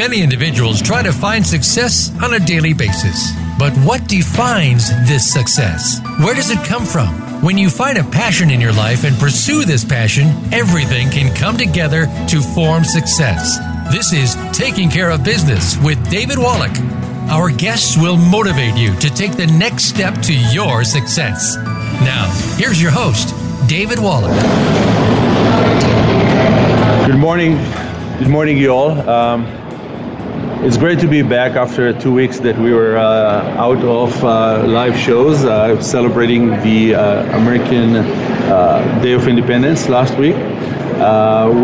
Many individuals try to find success on a daily basis. But what defines this success? Where does it come from? When you find a passion in your life and pursue this passion, everything can come together to form success. This is Taking Care of Business with David Wallach. Our guests will motivate you to take the next step to your success. Now, here's your host, David Wallach. Good morning. Good morning, you all. It's great to be back after 2 weeks that we were out of live shows, celebrating the American Day of Independence last week.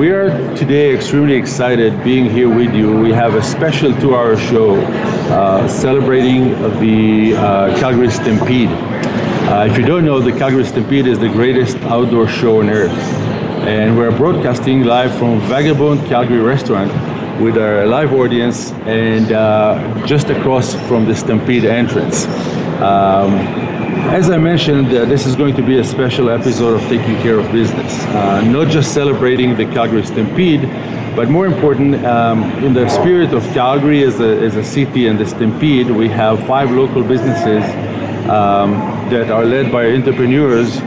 We are today extremely excited being here with you. We have a special 2-hour show celebrating the Calgary Stampede. If you don't know, the Calgary Stampede is the greatest outdoor show on earth. And we're broadcasting live from Vagabond Calgary restaurant with our live audience and just across from the Stampede entrance. As I mentioned, this is going to be a special episode of Taking Care of Business, not just celebrating the Calgary Stampede, but more important, in the spirit of Calgary as a city and the Stampede, we have 5 local businesses that are led by entrepreneurs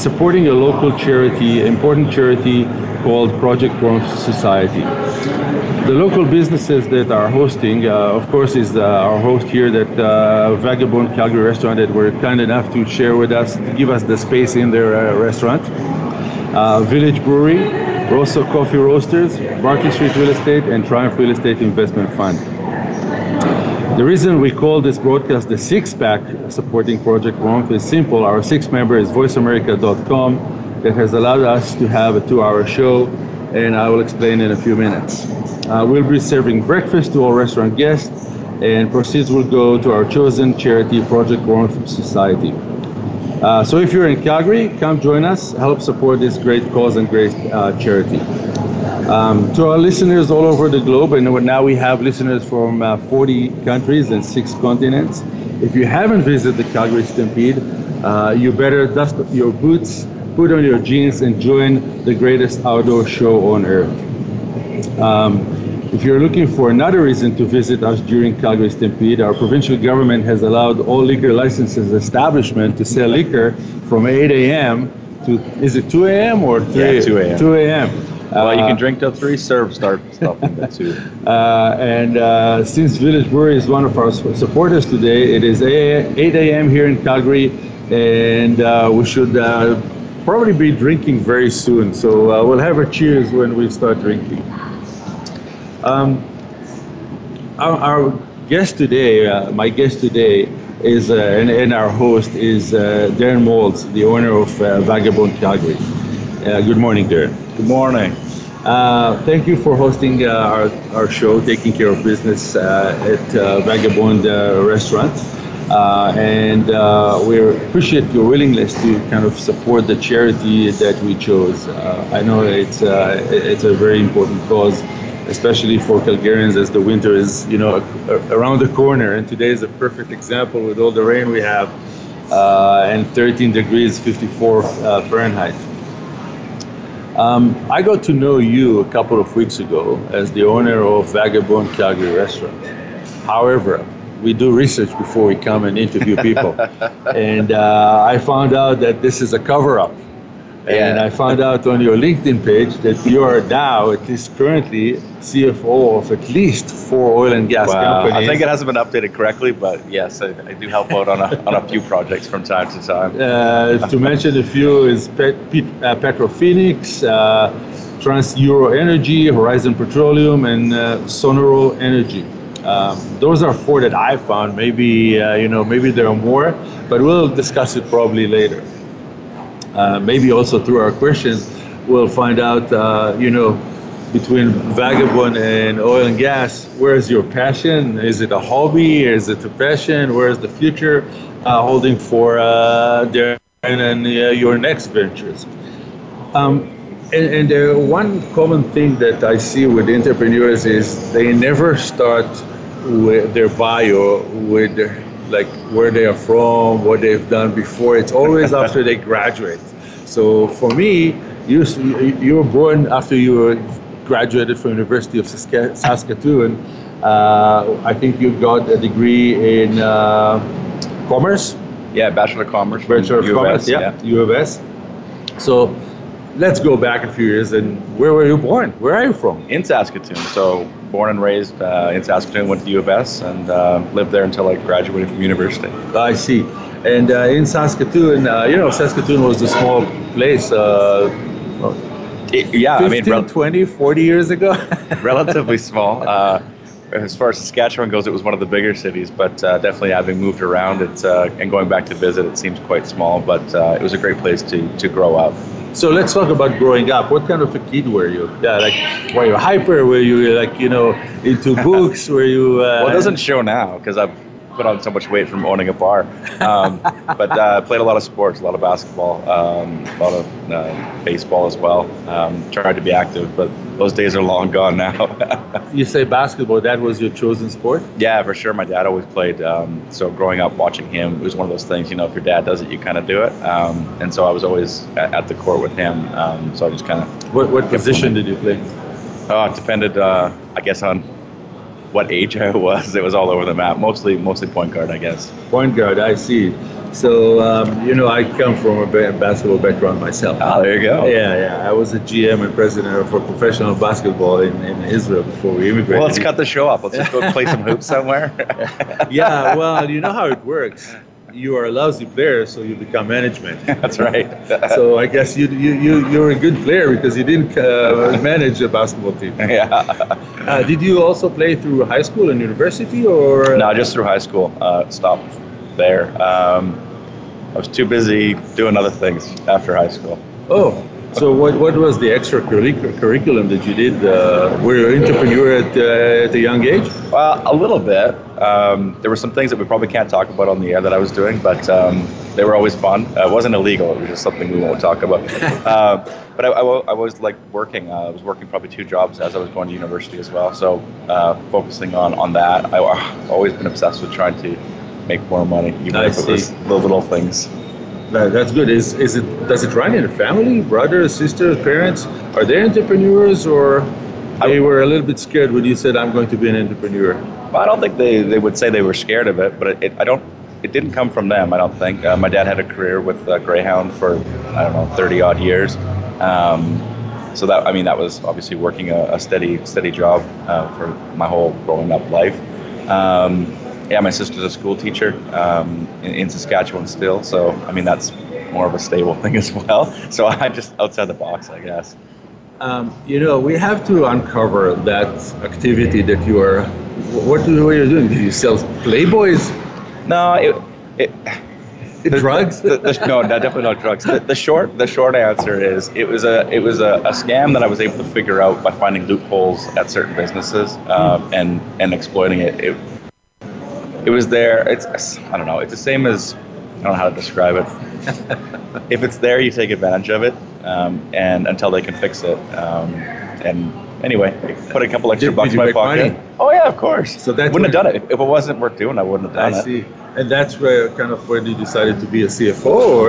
supporting a local charity, important charity called Project Warmth Society. The local businesses that are hosting, of course, is our host here, that Vagabond Calgary restaurant that were kind enough to share with us, to give us the space in their restaurant. Village Brewery, Rosso Coffee Roasters, Barclay Street Real Estate, and Triumph Real Estate Investment Fund. The reason we call this broadcast the six-pack supporting Project Warmth is simple. Our sixth member is voiceamerica.com. that has allowed us to have a 2-hour show, and I will explain in a few minutes. We'll be serving breakfast to all restaurant guests, and proceeds will go to our chosen charity, Project Warmth Society. So if you're in Calgary, come join us, help support this great cause and great charity. To our listeners all over the globe, and now we have listeners from 40 countries and 6 continents. If you haven't visited the Calgary Stampede, you better dust your boots, put on your jeans, and join the greatest outdoor show on earth. If you're looking for another reason to visit us during Calgary Stampede, our provincial government has allowed all liquor licenses establishment to sell liquor from 8 a.m. to, is it 2 a.m. or 3? Yeah, 2 a.m. 2 a.m. Well, you can drink till 3, serve, start stopping at 2. And since Village Brewery is one of our supporters today, it is 8 a.m. here in Calgary, and we should probably be drinking very soon, so we'll have a cheers when we start drinking. Our guest today, my guest today is, and our host is Darren Moulds, the owner of Vagabond Calgary. Good morning, Darren. Good morning. Thank you for hosting our show, Taking Care of Business, at Vagabond Restaurant. And we appreciate your willingness to kind of support the charity that we chose. I know it's a very important cause, especially for Calgarians, as the winter is, you know, around the corner. And today is a perfect example with all the rain we have, and 13 degrees, 54 Fahrenheit. I got to know you a couple of weeks ago as the owner of Vagabond Calgary Restaurant. However, we do research before we come and interview people. And I found out that this is a cover-up. And yeah. I found out on your LinkedIn page that you are now, at least currently, CFO of at least 4 oil and gas companies. I think it hasn't been updated correctly, but yes, I do help out on a few projects from time to time. To mention a few is Petro Phoenix, Trans Euro Energy, Horizon Petroleum, and Sonoro Energy. Those are 4 that I found. Maybe maybe there are more, but we'll discuss it probably later. Maybe also through our questions, we'll find out. Between Vagabond and oil and gas, where is your passion? Is it a hobby? Is it a passion? Where is the future holding for Darren and your next ventures? And one common thing that I see with entrepreneurs is they never start with their bio with like where they are from, what they've done before. It's always after they graduate. So for me, you were born after you graduated from University of Saskatoon, I think you got a degree in commerce. Yeah, Bachelor of Commerce. Bachelor of Commerce, yeah, U of S. So let's go back a few years. And where were you born? Where are you from? In Saskatoon. So born and raised in Saskatoon, went to U of S, and lived there until I graduated from university. I see. And in Saskatoon, you know, Saskatoon was a small place. Yeah, 15, I mean, 20, 40 years ago? Relatively small. As far as Saskatchewan goes, it was one of the bigger cities, but definitely having moved around it and going back to visit, it seems quite small, but it was a great place to grow up. So let's talk about growing up. What kind of a kid were you? Yeah, like, were you hyper? Were you, like, you know, into books? Were you... Well, it doesn't show now because I've put on so much weight from owning a bar, but played a lot of sports, a lot of basketball, a lot of baseball as well. Tried to be active, but those days are long gone now. You say basketball, that was your chosen sport? Yeah, for sure. My dad always played, so growing up watching him, it was one of those things, you know, if your dad does it, you kind of do it, and so I was always at the court with him, so I just kind of... What position did you play? Oh, it depended, I guess, on what age I was. It was all over the map, mostly point guard, I guess. Point guard, I see. So, you know, I come from a basketball background myself. Ah, there you go. Yeah, yeah. I was a GM and president for professional basketball in Israel before we immigrated. Well, let's cut the show up. Let's just go play some hoops somewhere. Yeah, well, you know how it works. You are a lousy player, so you become management. That's right. So I guess you're a good player because you didn't manage a basketball team. Yeah. Did you also play through high school and university, or? No, just through high school. Stopped there. I was too busy doing other things after high school. Oh. So what was the extra curriculum that you did? Were you an entrepreneur at a young age? Well, a little bit. There were some things that we probably can't talk about on the air that I was doing, but they were always fun. It wasn't illegal. It was just something we won't talk about. But I always liked working. I was working probably two jobs as I was going to university as well. So focusing on that, I've always been obsessed with trying to make more money, even if it was the little things. That's good. Does it run in a family? Brothers, sisters, parents? Are they entrepreneurs, or they were a little bit scared when you said, I'm going to be an entrepreneur? Well, I don't think they would say they were scared of it, but it didn't come from them, I don't think. My dad had a career with Greyhound for, I don't know, 30 odd years. So that, I mean, that was obviously working a steady job for my whole growing up life. Yeah, my sister's a school teacher in Saskatchewan still, so I mean that's more of a stable thing as well. So I'm just outside the box, I guess. You know, we have to uncover that activity that you are. What are you doing? Do you sell Playboys? No, drugs? No, definitely not drugs. The short answer is it was a scam that I was able to figure out by finding loopholes at certain businesses and exploiting it. It was there. It's, I don't know. It's the same as, I don't know how to describe it. If it's there, you take advantage of it, and until they can fix it. And anyway, put a couple extra bucks in my pocket. Money? Oh yeah, of course. So that wouldn't have done it if it wasn't worth doing. I wouldn't have done it. I see. And that's where kind of when you decided to be a CFO,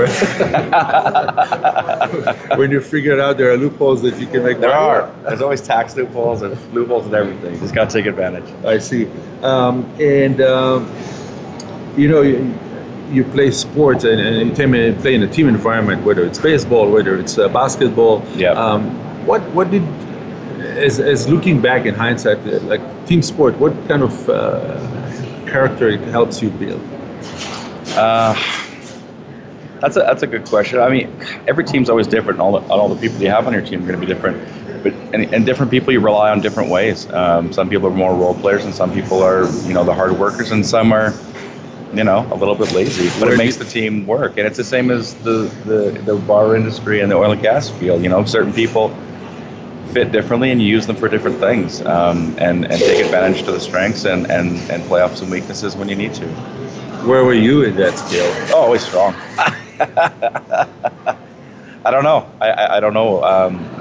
or when you figured out there are loopholes that you can make money. There are. There's always tax loopholes and loopholes and everything. Just got to take advantage. I see. You know, you play sports and play in a team environment, whether it's baseball, whether it's basketball. Yeah. What did, as looking back in hindsight, like team sport, what kind of character it helps you build? That's a good question. I mean, every team's always different, and all the people you have on your team are going to be different. But and different people you rely on different ways. Some people are more role players, and some people are, you know, the hard workers, and some are, you know, a little bit lazy. But it makes the team work, and it's the same as the bar industry and the oil and gas field. You know, certain people fit differently, and you use them for different things, and take advantage to the strengths and play off some weaknesses when you need to. Where were you in that scale? Oh, always strong. I don't know. I don't know.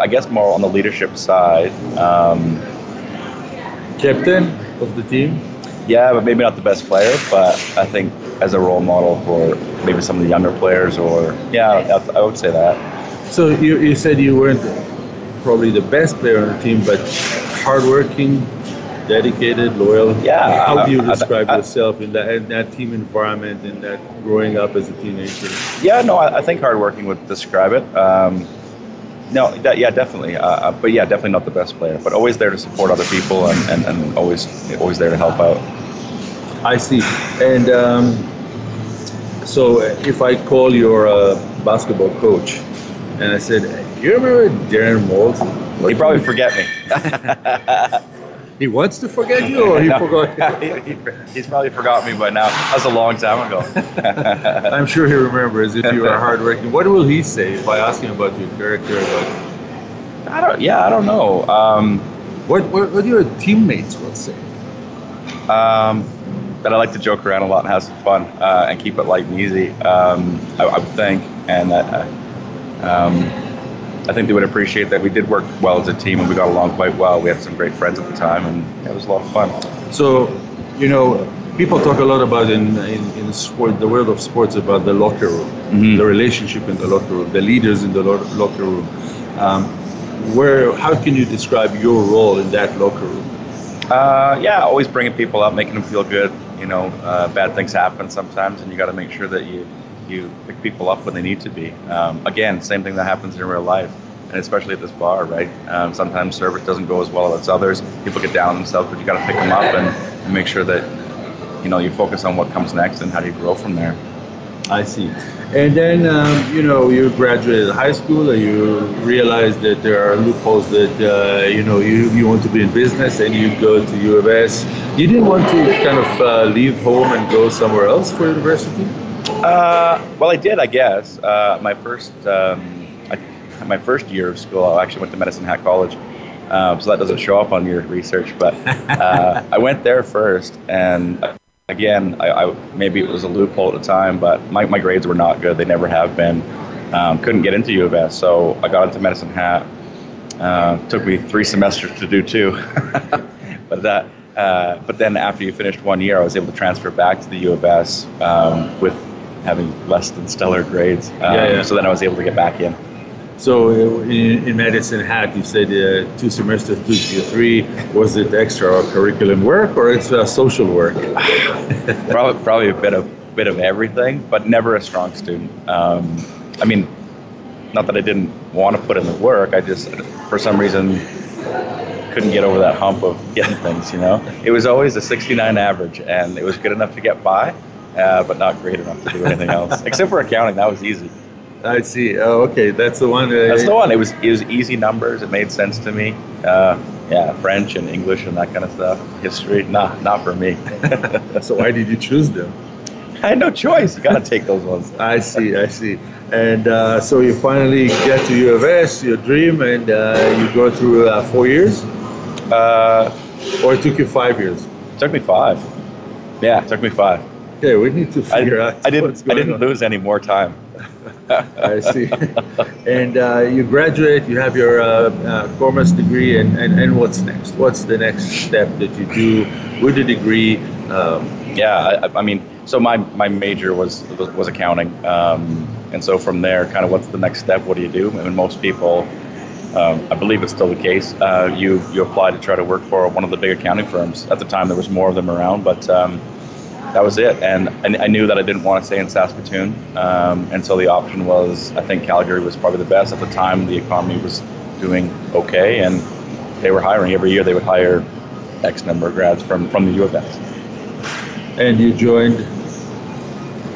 I guess more on the leadership side. Captain of the team? Yeah, but maybe not the best player, but I think as a role model for maybe some of the younger players, or yeah, I would say that. So you said you weren't probably the best player on the team, but hardworking, dedicated, loyal. Yeah. How do you describe yourself in that team environment and that growing up as a teenager? Yeah, no, I think hardworking would describe it. Definitely. But yeah, definitely not the best player, but always there to support other people and always there to help out. I see. And so if I call your basketball coach and I said, do you remember Darren Moulds? He'd probably forget me. He wants to forget you, or he forgot you? He's probably forgot me by now. That was a long time ago. I'm sure he remembers if you are hardworking. What will he say if I ask him about your character? I don't know. What your teammates will say? That I like to joke around a lot and have some fun and keep it light and easy, I would think. And I think they would appreciate that we did work well as a team and we got along quite well. We had some great friends at the time and it was a lot of fun. So, you know, people talk a lot about in sport, the world of sports, about the locker room, mm-hmm. the relationship in the locker room, the leaders in the locker room. How can you describe your role in that locker room? Always bringing people up, making them feel good. You know, bad things happen sometimes and you got to make sure that you pick people up when they need to be. Again, same thing that happens in real life, and especially at this bar, right? Sometimes service doesn't go as well as others. People get down themselves, but you got to pick them up and make sure that, you know, you focus on what comes next and how do you grow from there. I see. And then, you graduated high school, and you realized that there are loopholes that, you want to be in business, and you go to U of S. You didn't want to kind of leave home and go somewhere else for university? I did, I guess. My first year of school, I actually went to Medicine Hat College, so that doesn't show up on your research. But I went there first, and again, I maybe it was a loophole at the time, but my grades were not good. They never have been. Couldn't get into U of S, so I got into Medicine Hat. Took me 3 semesters to do 2, but that. But then after you finished one year, I was able to transfer back to the U of S with having less than stellar grades. So then I was able to get back in. So in Medicine Hat, you said 2 semesters, 2 to 3. Was it extracurricular work or it's social work? probably a bit of everything, but never a strong student. Not that I didn't want to put in the work. I just, for some reason, couldn't get over that hump of getting things, you know. It was always a 69 average, and it was good enough to get by, but not great enough to do anything else. Except for accounting, that was easy. I see. Oh, okay, that's the one. That's the one. It was easy numbers. It made sense to me. French and English and that kind of stuff. History, not for me. So why did you choose them? I had no choice. You got to take those ones. I see. And so you finally get to U of S, your dream, and you go through 4 years? Or it took you 5 years? It took me 5. Yeah, it took me 5. Okay, we need to figure out what's going on. I didn't lose any more time. I see. And you graduate, you have your commerce degree, and what's next? What's the next step that you do with the degree? So my major was accounting. And so from there, kind of what's the next step? What do you do? And most people, I believe it's still the case, you apply to try to work for one of the big accounting firms. At the time, there was more of them around, but that was it. And I knew that I didn't want to stay in Saskatoon. And so the option was, I think Calgary was probably the best. At the time, the economy was doing okay, and they were hiring. Every year, they would hire X number of grads from the U of S. And you joined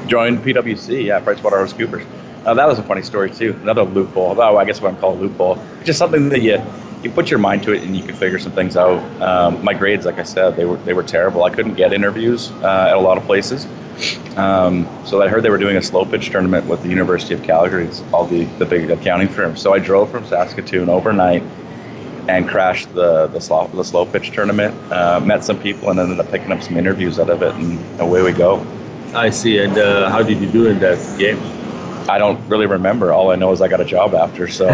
PwC, PricewaterhouseCoopers. That was a funny story too. Another loophole, although I guess what I'm calling loophole. Just something that you put your mind to it and you can figure some things out. My grades, like I said, they were terrible. I couldn't get interviews at a lot of places. So I heard they were doing a slow pitch tournament with the University of Calgary. It's all the big accounting firms. So I drove from Saskatoon overnight and crashed the slow pitch tournament, met some people and ended up picking up some interviews out of it, and away we go. I see. And how did you do in that game? I don't really remember. All I know is I got a job after, so.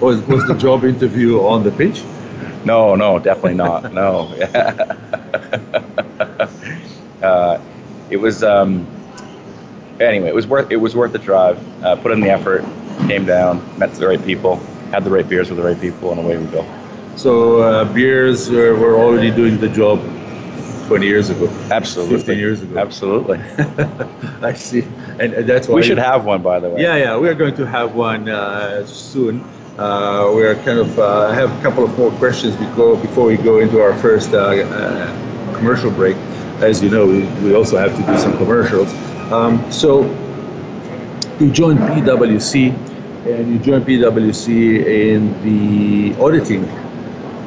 Was the job interview on the pitch? No, definitely not. No. It was, anyway, it was worth the drive. Put in the effort, came down, met the right people. had the right beers with the right people, and away we go. So beers were already doing the job 20 years ago. Absolutely. 15 years ago. Absolutely. I see. And that's why... We should have one, by the way. Yeah, we are going to have one soon. We are kind of have a couple of more questions before we go into our first commercial break. As you know, we also have to do some commercials. So you joined PwC, and you joined PwC in the auditing.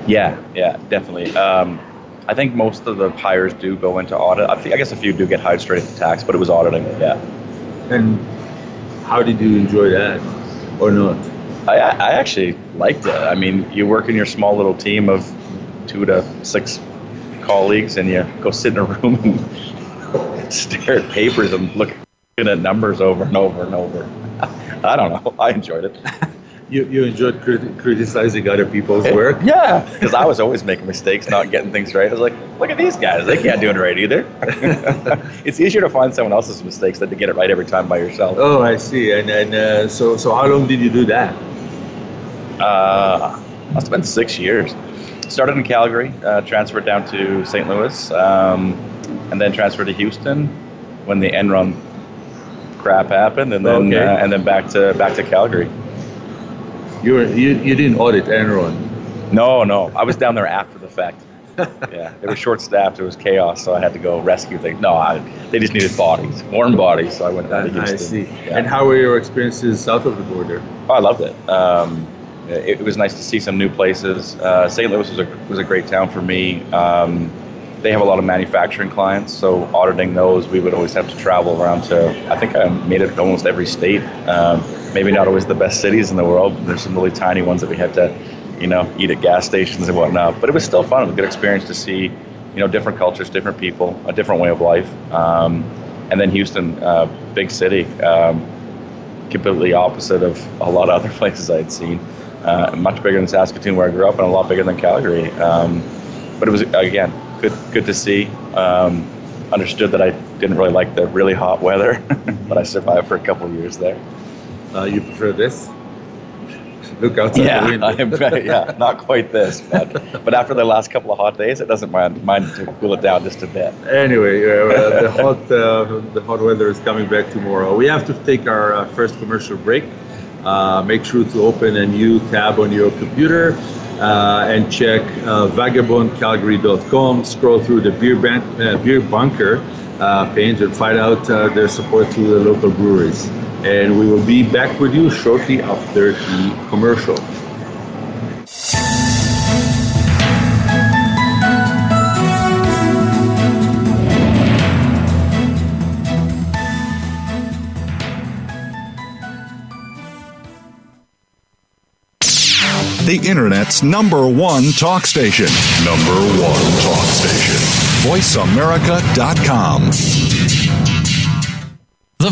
Yeah, definitely. I think most of the hires do go into audit. I guess a few do get hired straight into tax, but it was auditing, yeah. And how did you enjoy that, or not? I actually liked it. I mean, you work in your small little team of 2 to 6 colleagues, and you go sit in a room and stare at papers and look at numbers over and over and over. I don't know. I enjoyed it. You enjoyed criticizing other people's work? Yeah, because I was always making mistakes, not getting things right. I was like, look at these guys. They can't do it right either. It's easier to find someone else's mistakes than to get it right every time by yourself. Oh, I see. And so how long did you do that? Must have been 6 years. Started in Calgary, transferred down to St. Louis, and then transferred to Houston when the Enron crap happened, and then okay. And then back to Calgary. You didn't audit Enron? No. I was down there after the fact. Yeah, they were short-staffed. It was chaos, so I had to go rescue things. No, they just needed bodies, warm bodies, so I went down to Houston. I see. Yeah. And how were your experiences south of the border? Oh, I loved it. It was nice to see some new places. St. Louis was a great town for me. They have a lot of manufacturing clients, so auditing those, we would always have to travel around to, I think I made it to almost every state. Maybe not always the best cities in the world. There's some really tiny ones that we had to, eat at gas stations and whatnot. But it was still fun. It was a good experience to see, different cultures, different people, a different way of life. And then Houston, big city, completely opposite of a lot of other places I'd seen. Much bigger than Saskatoon, where I grew up, and a lot bigger than Calgary. But it was, again, good to see. Understood that I didn't really like the really hot weather, but I survived for a couple of years there. You prefer this? Look outside the window. Yeah, not quite this, but after the last couple of hot days, it doesn't mind to cool it down just a bit. Anyway, the hot weather is coming back tomorrow. We have to take our first commercial break. Make sure to open a new tab on your computer and check vagabondcalgary.com. Scroll through the beer bunker page and find out their support to the local breweries. And we will be back with you shortly after the commercial. The Internet's #1 talk station. #1 talk station. VoiceAmerica.com. The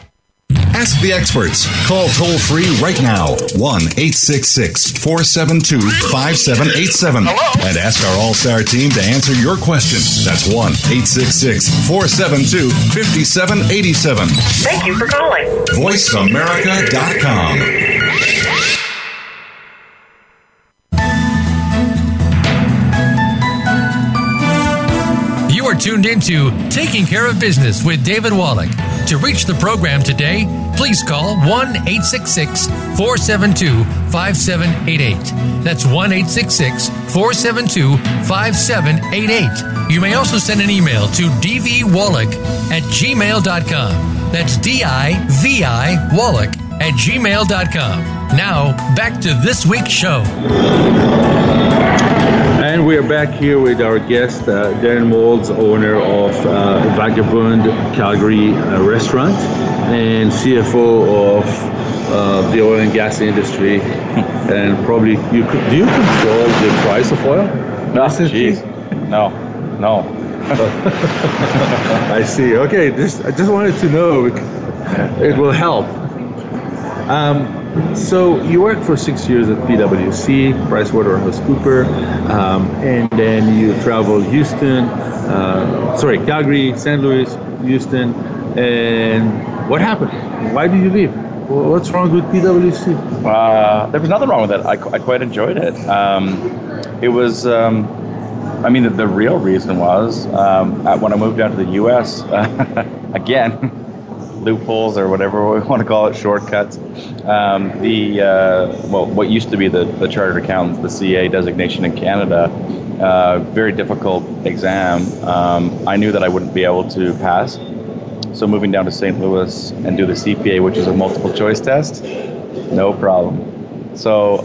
Ask the experts. Call toll-free right now, 1-866-472-5787. Hello? And ask our All-Star team to answer your questions. That's 1-866-472-5787. Thank you for calling. VoiceAmerica.com. Tuned into Taking Care of Business with David Wallach. To reach the program today, please call 1-866-472-5788. That's 1-866-472-5788. You may also send an email to dvwallach@gmail.com. That's D-I-V-I Wallach@gmail.com. Now, back to this week's show. And we are back here with our guest, Darren Moulds, owner of Vagabond Calgary Restaurant and CFO of the oil and gas industry. And probably, do you control the price of oil? No, geez. No. I see. Okay, I just wanted to know. It will help. So you worked for 6 years at PwC, PricewaterhouseCoopers, and then you traveled Calgary, St. Louis, Houston, and what happened? Why did you leave? What's wrong with PwC? There was nothing wrong with it. I quite enjoyed it. It was, the real reason was when I moved down to the U.S., again, loopholes or whatever we want to call it, shortcuts. What used to be the chartered accountant, the CA designation in Canada, very difficult exam. I knew that I wouldn't be able to pass. So moving down to St. Louis and do the CPA, which is a multiple choice test, no problem. So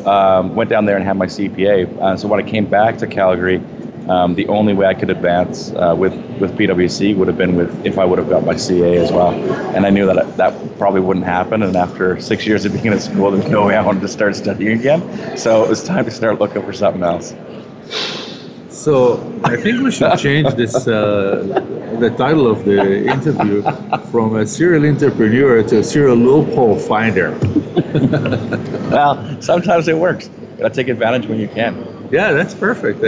went down there and had my CPA. So when I came back to Calgary, the only way I could advance with PwC would have been if I would have got my CA as well. And I knew that probably wouldn't happen. And after 6 years of being in school, there was no way I wanted to start studying again. So it was time to start looking for something else. So I think we should change this, the title of the interview from a serial entrepreneur to a serial loophole finder. Well, sometimes it works. Gotta take advantage when you can. Yeah, that's perfect.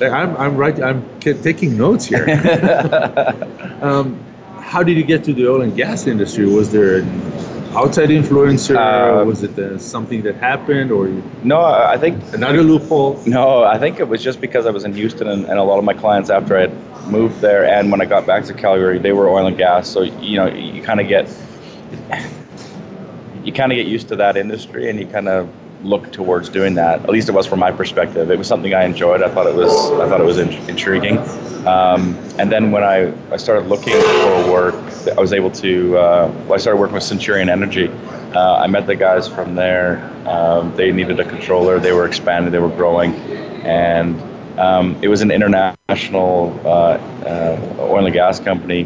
I'm right. I'm taking notes here. How did you get to the oil and gas industry? Was there an outside influencer? Was it something that happened, or no? I think another loophole. No, I think it was just because I was in Houston, and a lot of my clients after I had moved there, and when I got back to Calgary, they were oil and gas. So you kind of get used to that industry, and you kind of look towards doing that. At least it was from my perspective. It was something I enjoyed. I thought it was intriguing. And then when I started looking for work, I was able to. I started working with Centurion Energy. I met the guys from there. They needed a controller. They were expanding. They were growing, and it was an international oil and gas company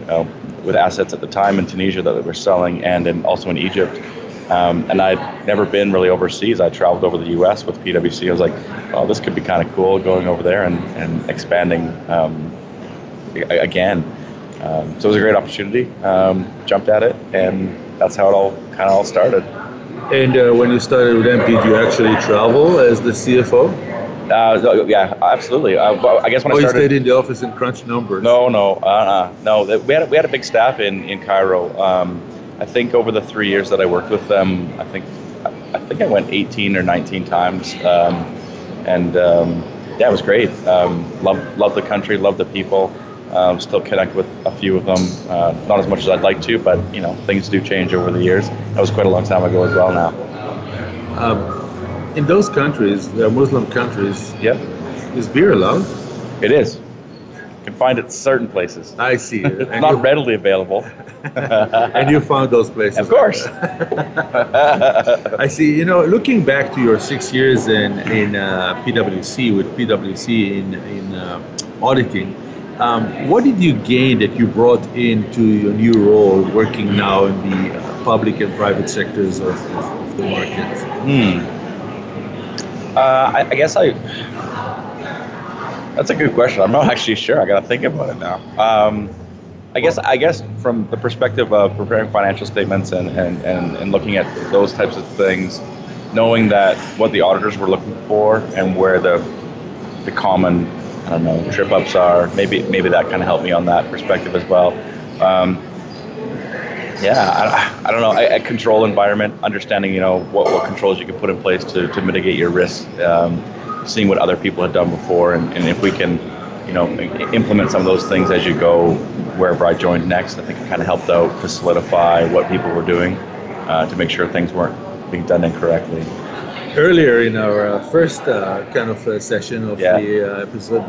with assets at the time in Tunisia that they were selling, and also in Egypt. And I'd never been really overseas. I traveled over the U.S. with PwC. I was like, oh, this could be kind of cool going over there and expanding again. So it was a great opportunity. Jumped at it, and that's how it all kind of started. And when you started with them, did you actually travel as the CFO? Yeah, absolutely. I guess when I started, you stayed in the office and crunched numbers. No. We had a big staff in Cairo. I think over the 3 years that I worked with them, I think I went 18 or 19 times, and it was great. Love the country, love the people. Still connect with a few of them, not as much as I'd like to, but things do change over the years. That was quite a long time ago as well. Now, in those countries, the Muslim countries, yep, is beer allowed? It is. Can find it certain places. I see. It's not readily available. And you found those places. Of course. I see. Looking back to your 6 years in PwC, with PwC in auditing, what did you gain that you brought into your new role working now in the public and private sectors of the market? I guess that's a good question. I'm not actually sure. I got to think about it now. I guess from the perspective of preparing financial statements and looking at those types of things, knowing that what the auditors were looking for and where the common, I don't know, trip ups are, maybe that kind of helped me on that perspective as well. I don't know. A control environment, understanding, what controls you can put in place to mitigate your risk, seeing what other people had done before, and if we can, implement some of those things as you go. Wherever I joined next, I think it kind of helped out to solidify what people were doing to make sure things weren't being done incorrectly. Earlier in our first session of the episode,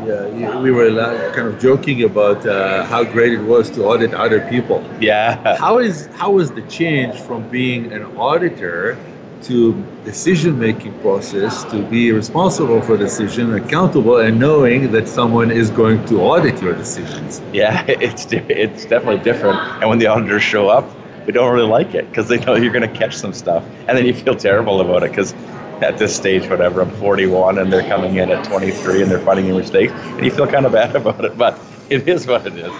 we were kind of joking about how great it was to audit other people. Yeah. How was the change from being an auditor to decision-making process, to be responsible for decision, accountable, and knowing that someone is going to audit your decisions? Yeah, it's definitely different. And when the auditors show up, we don't really like it because they know you're going to catch some stuff, and then you feel terrible about it because at this stage, whatever, I'm 41 and they're coming in at 23 and they're finding your mistakes, and you feel kind of bad about it, but it is what it is.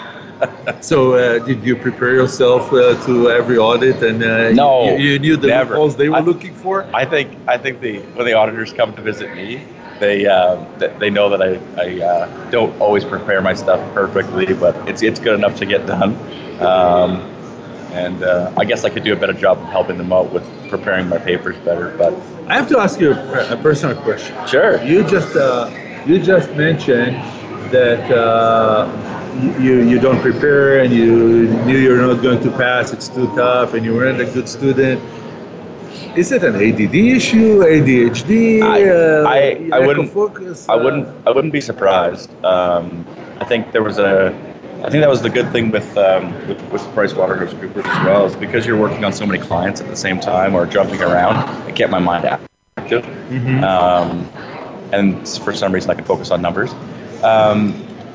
So did you prepare yourself to every audit, and no, you knew the loopholes they were looking for? I think when the auditors come to visit me, they know that I don't always prepare my stuff perfectly, but it's good enough to get done. And I guess I could do a better job of helping them out with preparing my papers better. But I have to ask you a personal question. Sure. You just mentioned that you don't prepare, and you knew you're not going to pass, it's too tough, and you weren't a good student. Is it an ADD issue, ADHD? I wouldn't be surprised. I think that was the good thing with PricewaterhouseCoopers as well, is because you're working on so many clients at the same time or jumping around, it kept my mind active. Mm-hmm. And for some reason I could focus on numbers.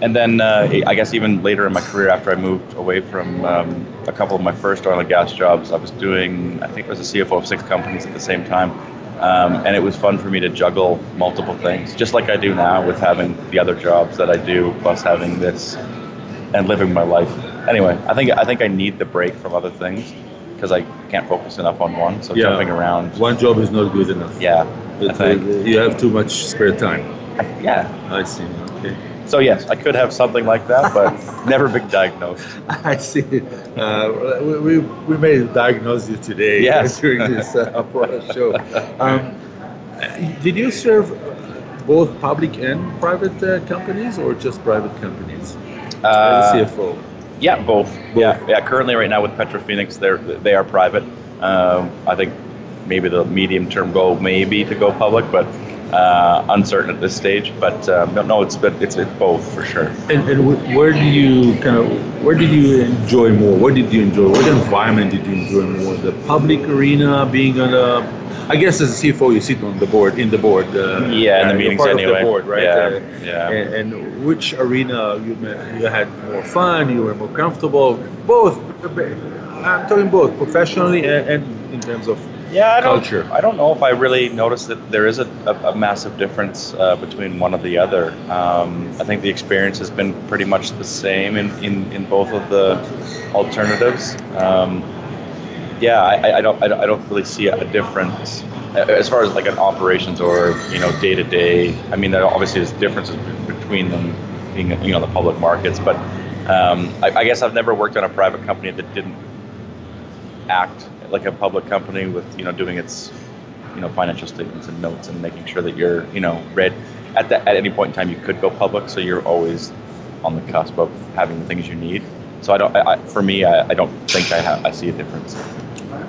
And then I guess even later in my career, after I moved away from a couple of my first oil and gas jobs, I was doing, I think I was a CFO of 6 companies at the same time. And it was fun for me to juggle multiple things, just like I do now with having the other jobs that I do, plus having this and living my life. Anyway, I think I need the break from other things because I can't focus enough on one. So jumping around. One job is not good enough. Yeah. You have too much spare time. I see. Okay. So yes, I could have something like that, but never been diagnosed. I see. We may diagnose you today during this show. Did you serve both public and private companies, or just private companies as a CFO? Yeah, both. Yeah. Currently, right now with Petro Phoenix, they are private. I think maybe the medium-term goal may be to go public, but. Uncertain at this stage, but no, it's both for sure. And where did you enjoy more? What did you enjoy? What environment did you enjoy more? The public arena, being on a, I guess as a CFO you sit on the board, in the meetings anyway. The board, right? Yeah. And which arena you had more fun? You were more comfortable? Both. I'm talking both professionally and in terms of. Yeah, I don't know if I really noticed that there is a massive difference between one or the other. I think the experience has been pretty much the same in both of the alternatives. I don't really see a difference as far as like an operations or day to day. I mean, there obviously is differences between them being the public markets, but I guess I've never worked on a private company that didn't act like a public company with doing its financial statements and notes and making sure that you're read at any point in time. You could go public, so you're always on the cusp of having the things you need. So I don't think I see a difference.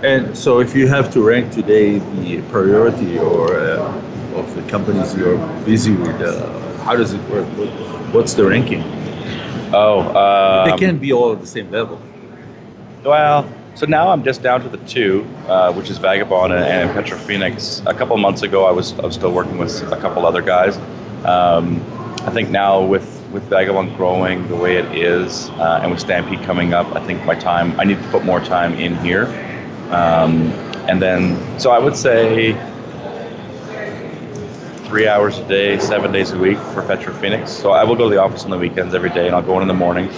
And so if you have to rank today the priority or of the companies you're busy with, how does it work? What's the ranking? They can't be all at the same level. Well. So now I'm just down to the 2, which is Vagabond and Petro Phoenix. A couple months ago, I was still working with a couple other guys. I think now with Vagabond growing the way it is, and with Stampede coming up, I think I need to put more time in here. And then, so I would say 3 hours a day, 7 days a week for Petro Phoenix. So I will go to the office on the weekends every day, and I'll go in the morning.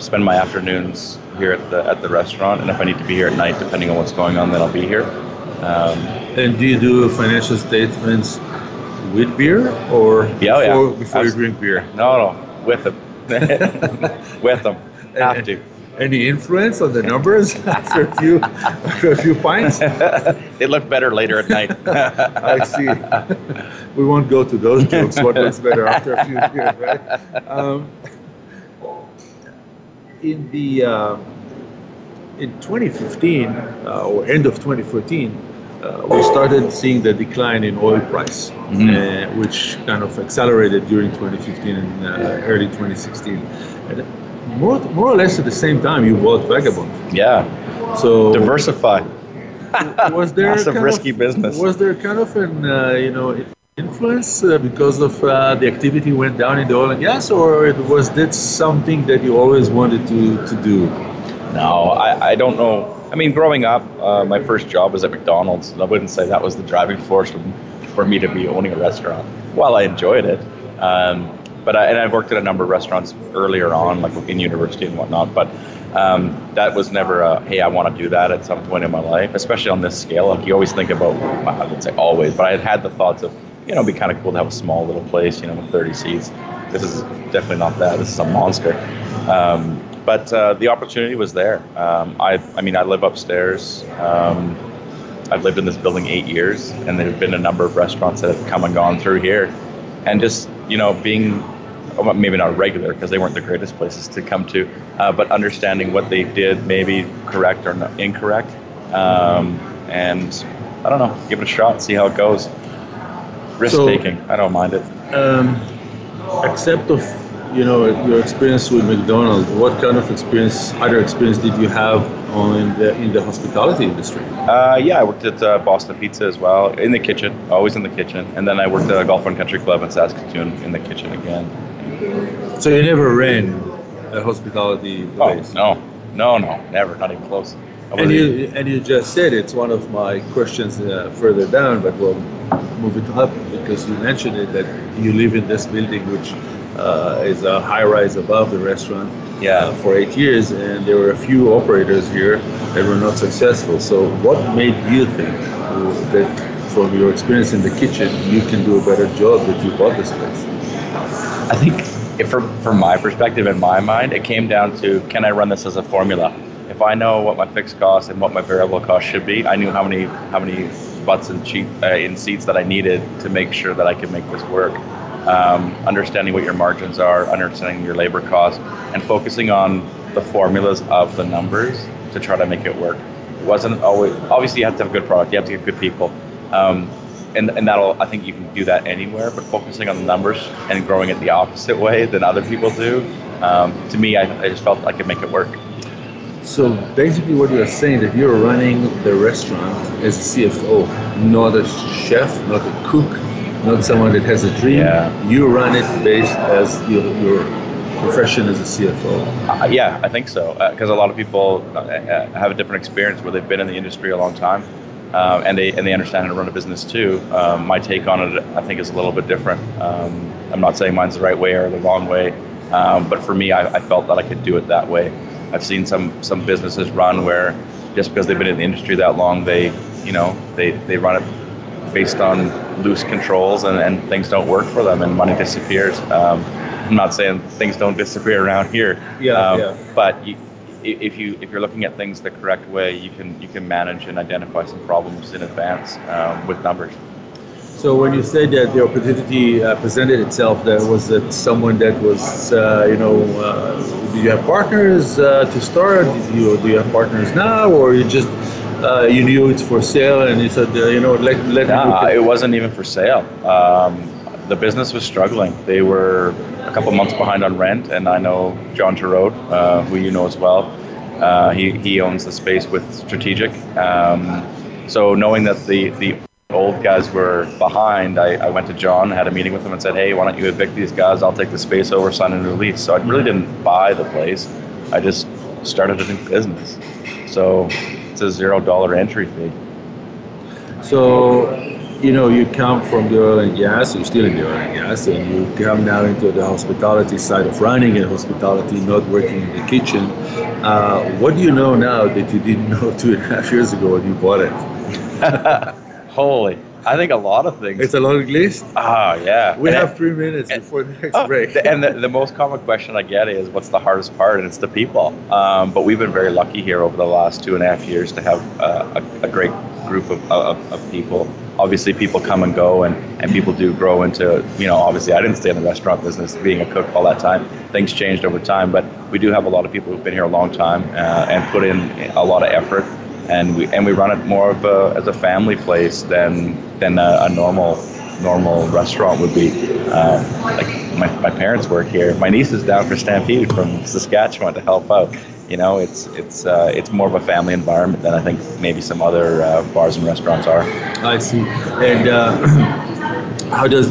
Spend my afternoons here at the restaurant, and if I need to be here at night, depending on what's going on, then I'll be here. And do you do financial statements with beer or before you drink beer? No, with them. With them. Have to. Any influence on the numbers after a few pints? They look better later at night. I see. We won't go to those jokes. What looks better after a few beers, right? In 2015 or end of 2014, we started seeing the decline in oil price, mm-hmm. Which kind of accelerated during 2015 and early 2016. And more or less at the same time, you bought Vagabond. Yeah. So diversify. Was there lots of risky business? Was there kind of an influence because of the activity went down in the oil and gas, or was that something that you always wanted to do? No, I don't know. I mean, growing up, my first job was at McDonald's, and I wouldn't say that was the driving force for me to be owning a restaurant. Well, I enjoyed it, but I've worked at a number of restaurants earlier on, like in university and whatnot, but that was never hey, I want to do that at some point in my life, especially on this scale. Like, you always think about, I would say always, but I had the thoughts of, it'd be kind of cool to have a small little place, with 30 seats. This is definitely not that. This is a monster. But the opportunity was there. I live upstairs. I've lived in this building 8 years, and there have been a number of restaurants that have come and gone through here. And just, being, maybe not regular, because they weren't the greatest places to come to, but understanding what they did, maybe correct or not incorrect. And I don't know, give it a shot, see how it goes. Risk-taking, I don't mind it. Except your experience with McDonald's, what kind of other experience did you have in the hospitality industry? I worked at Boston Pizza as well, in the kitchen, always in the kitchen. And then I worked at a golf and country club in Saskatoon in the kitchen again. So you never ran a hospitality place? Oh, no, never, not even close. And you just said it's one of my questions further down, but we'll move it up because you mentioned it that you live in this building, which is a high rise above the restaurant for 8 years, and there were a few operators here that were not successful. So what made you think that from your experience in the kitchen, you can do a better job that you bought this place? I think from my perspective, in my mind, it came down to, can I run this as a formula? If I know what my fixed cost and what my variable cost should be, I knew how many butts and in seats that I needed to make sure that I could make this work. Understanding what your margins are, understanding your labor costs, and focusing on the formulas of the numbers to try to make it work. It wasn't always, obviously you have to have a good product, you have to get good people, and that'll, I think you can do that anywhere, but focusing on the numbers and growing it the opposite way than other people do, to me, I just felt I could make it work. So basically what you're saying that you're running the restaurant as a CFO, not a chef, not a cook, not someone that has a dream. Yeah. You run it based as your profession as a CFO. I think so. Because a lot of people have a different experience where they've been in the industry a long time and they understand how to run a business too. My take on it, I think, is a little bit different. I'm not saying mine's the right way or the wrong way, but for me, I felt that I could do it that way. I've seen some businesses run where just because they've been in the industry that long, they run it based on loose controls and things don't work for them and money disappears. I'm not saying things don't disappear around here. But if you're looking at things the correct way, you can manage and identify some problems in advance with numbers. So when you say that the opportunity presented itself, that was that someone that was, do you have partners to start? Do you have partners now, or you just you knew it's for sale and you said, let me look at it? It wasn't even for sale. The business was struggling. They were a couple months behind on rent, and I know John Terode, who you know as well. He owns the space with Strategic. So knowing that the old guys were behind, I went to John, had a meeting with him and said, hey, why don't you evict these guys? I'll take the space over, sign a new lease. So I really didn't buy the place. I just started a new business. So it's a $0 entry fee. So you know, you come from the oil and gas, you're still in the oil and gas, and you come now into the hospitality side of running a hospitality, not working in the kitchen. What do you know now that you didn't know 2.5 years ago when you bought it? Holy. I think a lot of things. It's a long list? Ah, yeah. We have 3 minutes before the next break. And the most common question I get is, what's the hardest part? And it's the people. But we've been very lucky here over the last 2.5 years to have a great group of people. Obviously, people come and go, and people do grow into, you know, obviously, I didn't stay in the restaurant business being a cook all that time. Things changed over time, but we do have a lot of people who've been here a long time and put in a lot of effort. And we run it more of as a family place than a normal restaurant would be. Like my parents work here. My niece is down for Stampede from Saskatchewan to help out. You know, it's more of a family environment than I think maybe some other bars and restaurants are. I see. And how did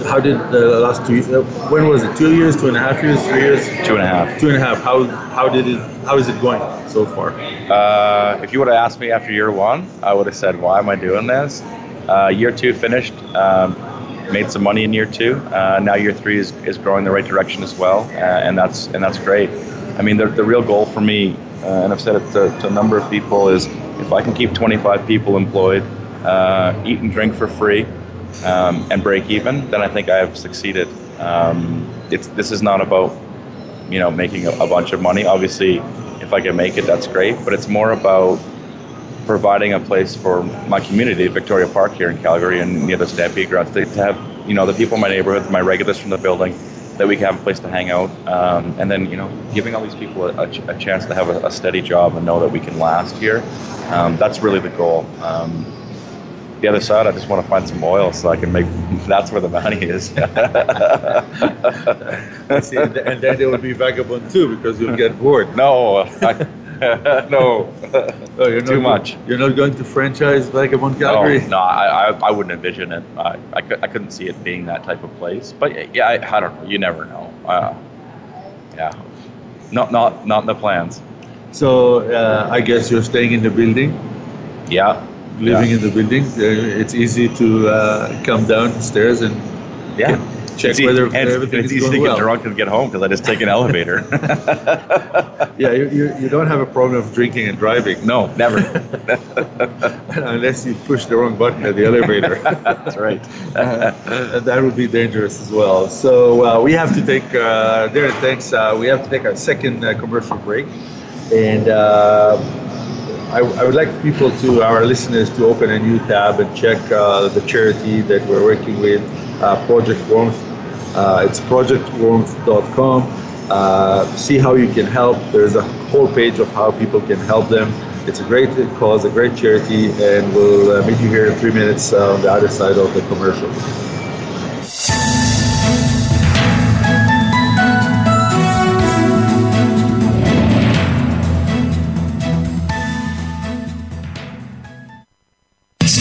the last 2 years? When was it? 2 years? 2.5 years? 3 years? 2.5. 2.5. How is it going so far? If you would have asked me after year one, I would have said, why am I doing this? Year two finished, made some money in year two. Now year three is growing the right direction as well, and that's great. I mean, the real goal for me, and I've said it to a number of people, is if I can keep 25 people employed, eat and drink for free, and break even, then I think I have succeeded. This is not about, you know, making a bunch of money. Obviously, if I can make it, that's great. But it's more about providing a place for my community, Victoria Park here in Calgary and near the Stampede Grounds, to have, you know, the people in my neighborhood, my regulars from the building, that we can have a place to hang out, and then, you know, giving all these people a chance to have a steady job and know that we can last here. That's really the goal. The other side, I just want to find some oil so I can make, that's where the money is. See, and then there will be vagabond too, because you'll get bored. No. Oh, you're too much. You're not going to franchise Vagabond Calgary? No, I wouldn't envision it. I couldn't see it being that type of place. But yeah, I don't know. You never know. Yeah. Not in the plans. So I guess you're staying in the building? Yeah. Living in the building, it's easy to come downstairs and check whether everything is going well. It's easy to get drunk and get home because I just take an elevator. Yeah, you don't have a problem of drinking and driving. No, never. Unless you push the wrong button at the elevator. That's right. That would be dangerous as well. So we have to take, Darren, thanks. We have to take our second commercial break. And I would like people to, our listeners, to open a new tab and check the charity that we're working with, Project Warmth. It's projectwarmth.com. See how you can help. There's a whole page of how people can help them. It's a great cause, a great charity, and we'll meet you here in 3 minutes on the other side of the commercial.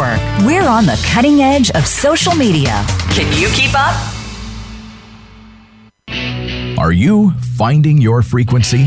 We're on the cutting edge of social media. Can you keep up? Are you finding your frequency?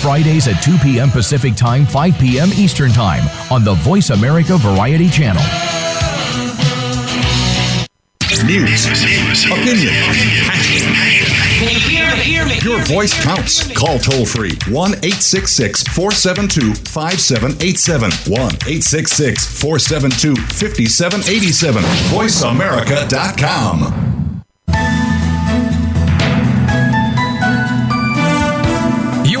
Fridays at 2 p.m. Pacific Time, 5 p.m. Eastern Time on the Voice America Variety Channel. News, opinion, passion. hear me. Your voice counts. Call toll-free 1-866-472-5787. 1-866-472-5787. voiceamerica.com. You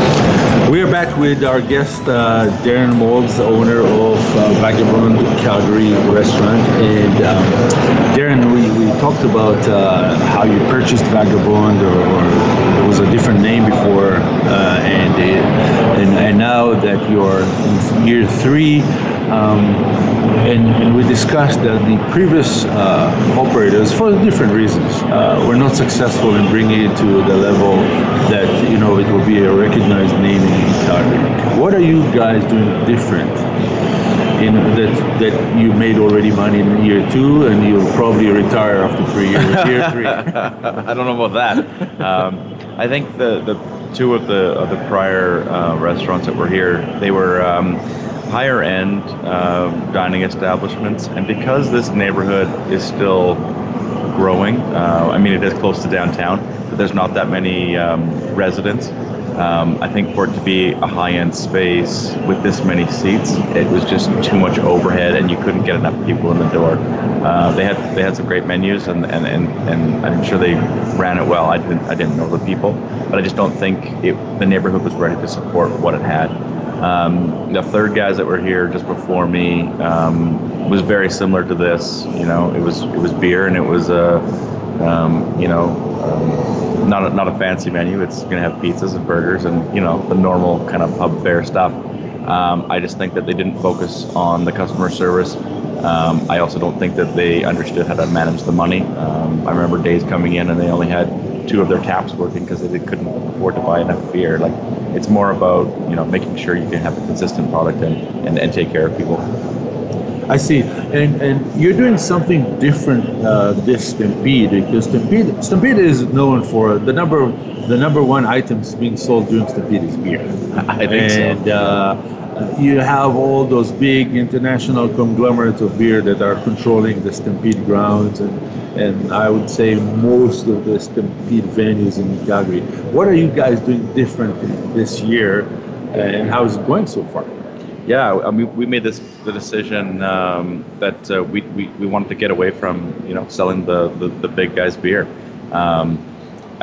We are back with our guest, Darren Moulds, owner of Vagabond Calgary restaurant. And Darren, we talked about how you purchased Vagabond, or there was a different name before, and now that you're in year three, and we discussed that the previous operators, for different reasons, were not successful in bringing it to the level that, you know, it will be a recognized name in Calgary. What are you guys doing different in that you made already money in year two, and you'll probably retire after 3 years, year three? I don't know about that. I think the two of the prior restaurants that were here, they were higher-end dining establishments, and because this neighborhood is still growing, I mean, it is close to downtown, but there's not that many residents. I think for it to be a high-end space with this many seats, it was just too much overhead, and you couldn't get enough people in the door. They had some great menus, and I'm sure they ran it well. I didn't know the people, but I just don't think the neighborhood was ready to support what it had. The third guys that were here just before me was very similar to this. You know, it was beer, and it was not a fancy menu. It's gonna have pizzas and burgers and, you know, the normal kind of pub fare stuff. I just think that they didn't focus on the customer service. I also don't think that they understood how to manage the money. I remember days coming in and they only had two of their taps working because they couldn't afford to buy enough beer. Like, it's more about, you know, making sure you can have a consistent product and take care of people. I see. And you're doing something different this Stampede, because Stampede is known for the number one items being sold during Stampede is beer. I think so. And you have all those big international conglomerates of beer that are controlling the Stampede grounds, and I would say most of the Stampede venues in Calgary. What are you guys doing different this year, and how is it going so far? Yeah, I mean, we made the decision that we wanted to get away from, you know, selling the big guys beer.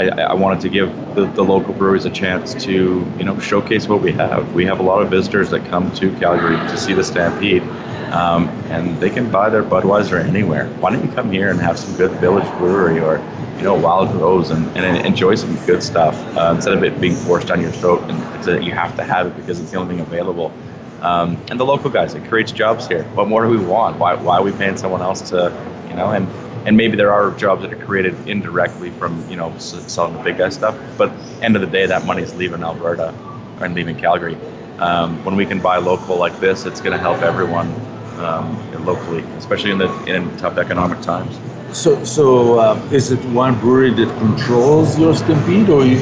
I wanted to give the local breweries a chance to, you know, showcase what we have. We have a lot of visitors that come to Calgary to see the Stampede, and they can buy their Budweiser anywhere. Why don't you come here and have some good Village Brewery or, you know, Wild Rose and enjoy some good stuff instead of it being forced on your throat and that you have to have it because it's the only thing available. And the local guys, it creates jobs here. What more do we want? Why are we paying someone else to, you know, and maybe there are jobs that are created indirectly from, you know, selling the big guy stuff, but end of the day, that money's leaving Alberta and leaving Calgary. When we can buy local like this, it's going to help everyone locally, especially in tough economic times. So is it one brewery that controls your Stampede, or you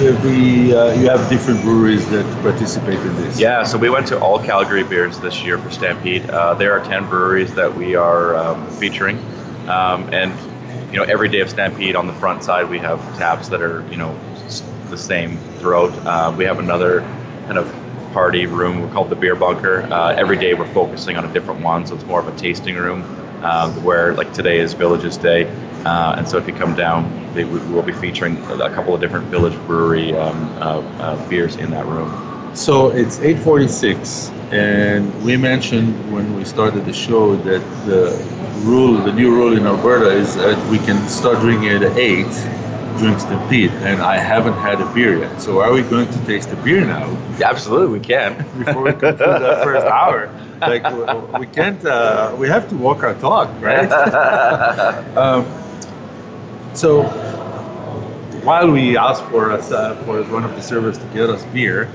have different breweries that participate in this? Yeah, so we went to all Calgary beers this year for Stampede. There are 10 breweries that we are featuring. And, you know, every day of Stampede on the front side, we have taps that are, you know, the same throughout. We have another kind of party room. We're called the Beer Bunker. Every day we're focusing on a different one, so it's more of a tasting room where, like, today is Village's Day. And so if you come down, we'll be featuring a couple of different Village Brewery beers in that room. So it's 8:46, and we mentioned when we started the show that the new rule in Alberta is that we can start drinking at 8, drink Stampede, and I haven't had a beer yet. So are we going to taste the beer now? Yeah, absolutely, we can. Before we conclude that first hour. Like, we can't, we have to walk our talk, right? So while we asked for one of the servers to get us beer,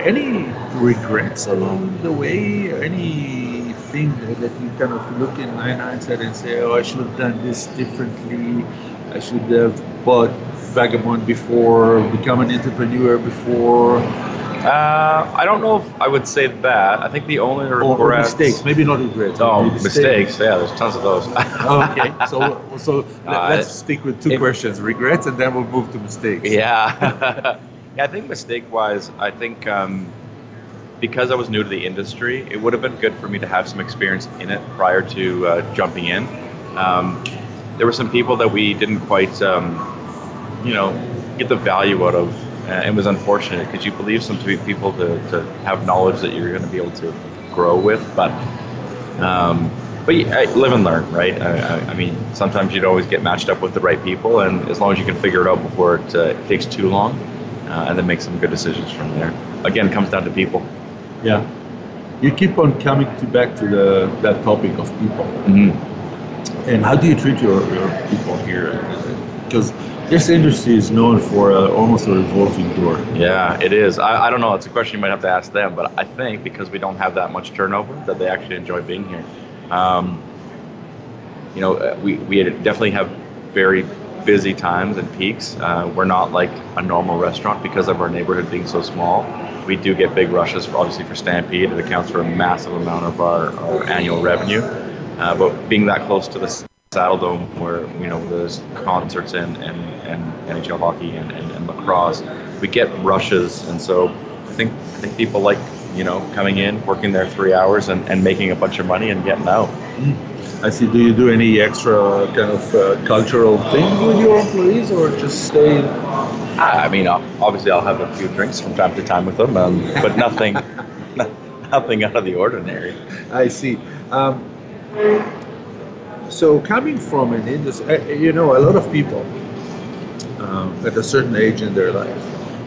any regrets along the way, or anything that you kind of look in hindsight and say, oh, I should have done this differently, I should have bought Vagabond before, become an entrepreneur before? I don't know if I would say that. I think the only regrets... Or mistakes, maybe not regrets. No, mistakes, yeah, there's tons of those. Okay, so let's stick with two questions, regrets, and then we'll move to mistakes. Yeah, yeah, I think mistake-wise, I think because I was new to the industry, it would have been good for me to have some experience in it prior to jumping in. There were some people that we didn't quite, get the value out of. It was unfortunate because you believe some people to have knowledge that you're going to be able to grow with, but I live and learn, right? I mean, sometimes you'd always get matched up with the right people, and as long as you can figure it out before it takes too long, and then make some good decisions from there. Again, it comes down to people. Yeah, you keep on coming back to that topic of people, mm-hmm. and how do you treat your people here? Because this industry is known for almost a revolving door. Yeah, it is. I don't know. It's a question you might have to ask them, but I think because we don't have that much turnover, that they actually enjoy being here. We definitely have very busy times and peaks. We're not like a normal restaurant because of our neighborhood being so small. We do get big rushes, obviously for Stampede. It accounts for a massive amount of our annual revenue. But being that close to the Saddle Dome, where there's concerts and NHL hockey and lacrosse, we get rushes, and so I think people like coming in, working there 3 hours, and making a bunch of money and getting out. I see. Do you do any extra kind of cultural things with your employees, or just stay? I mean, obviously I'll have a few drinks from time to time with them, but nothing out of the ordinary. I see. So coming from an industry, a lot of people at a certain age in their life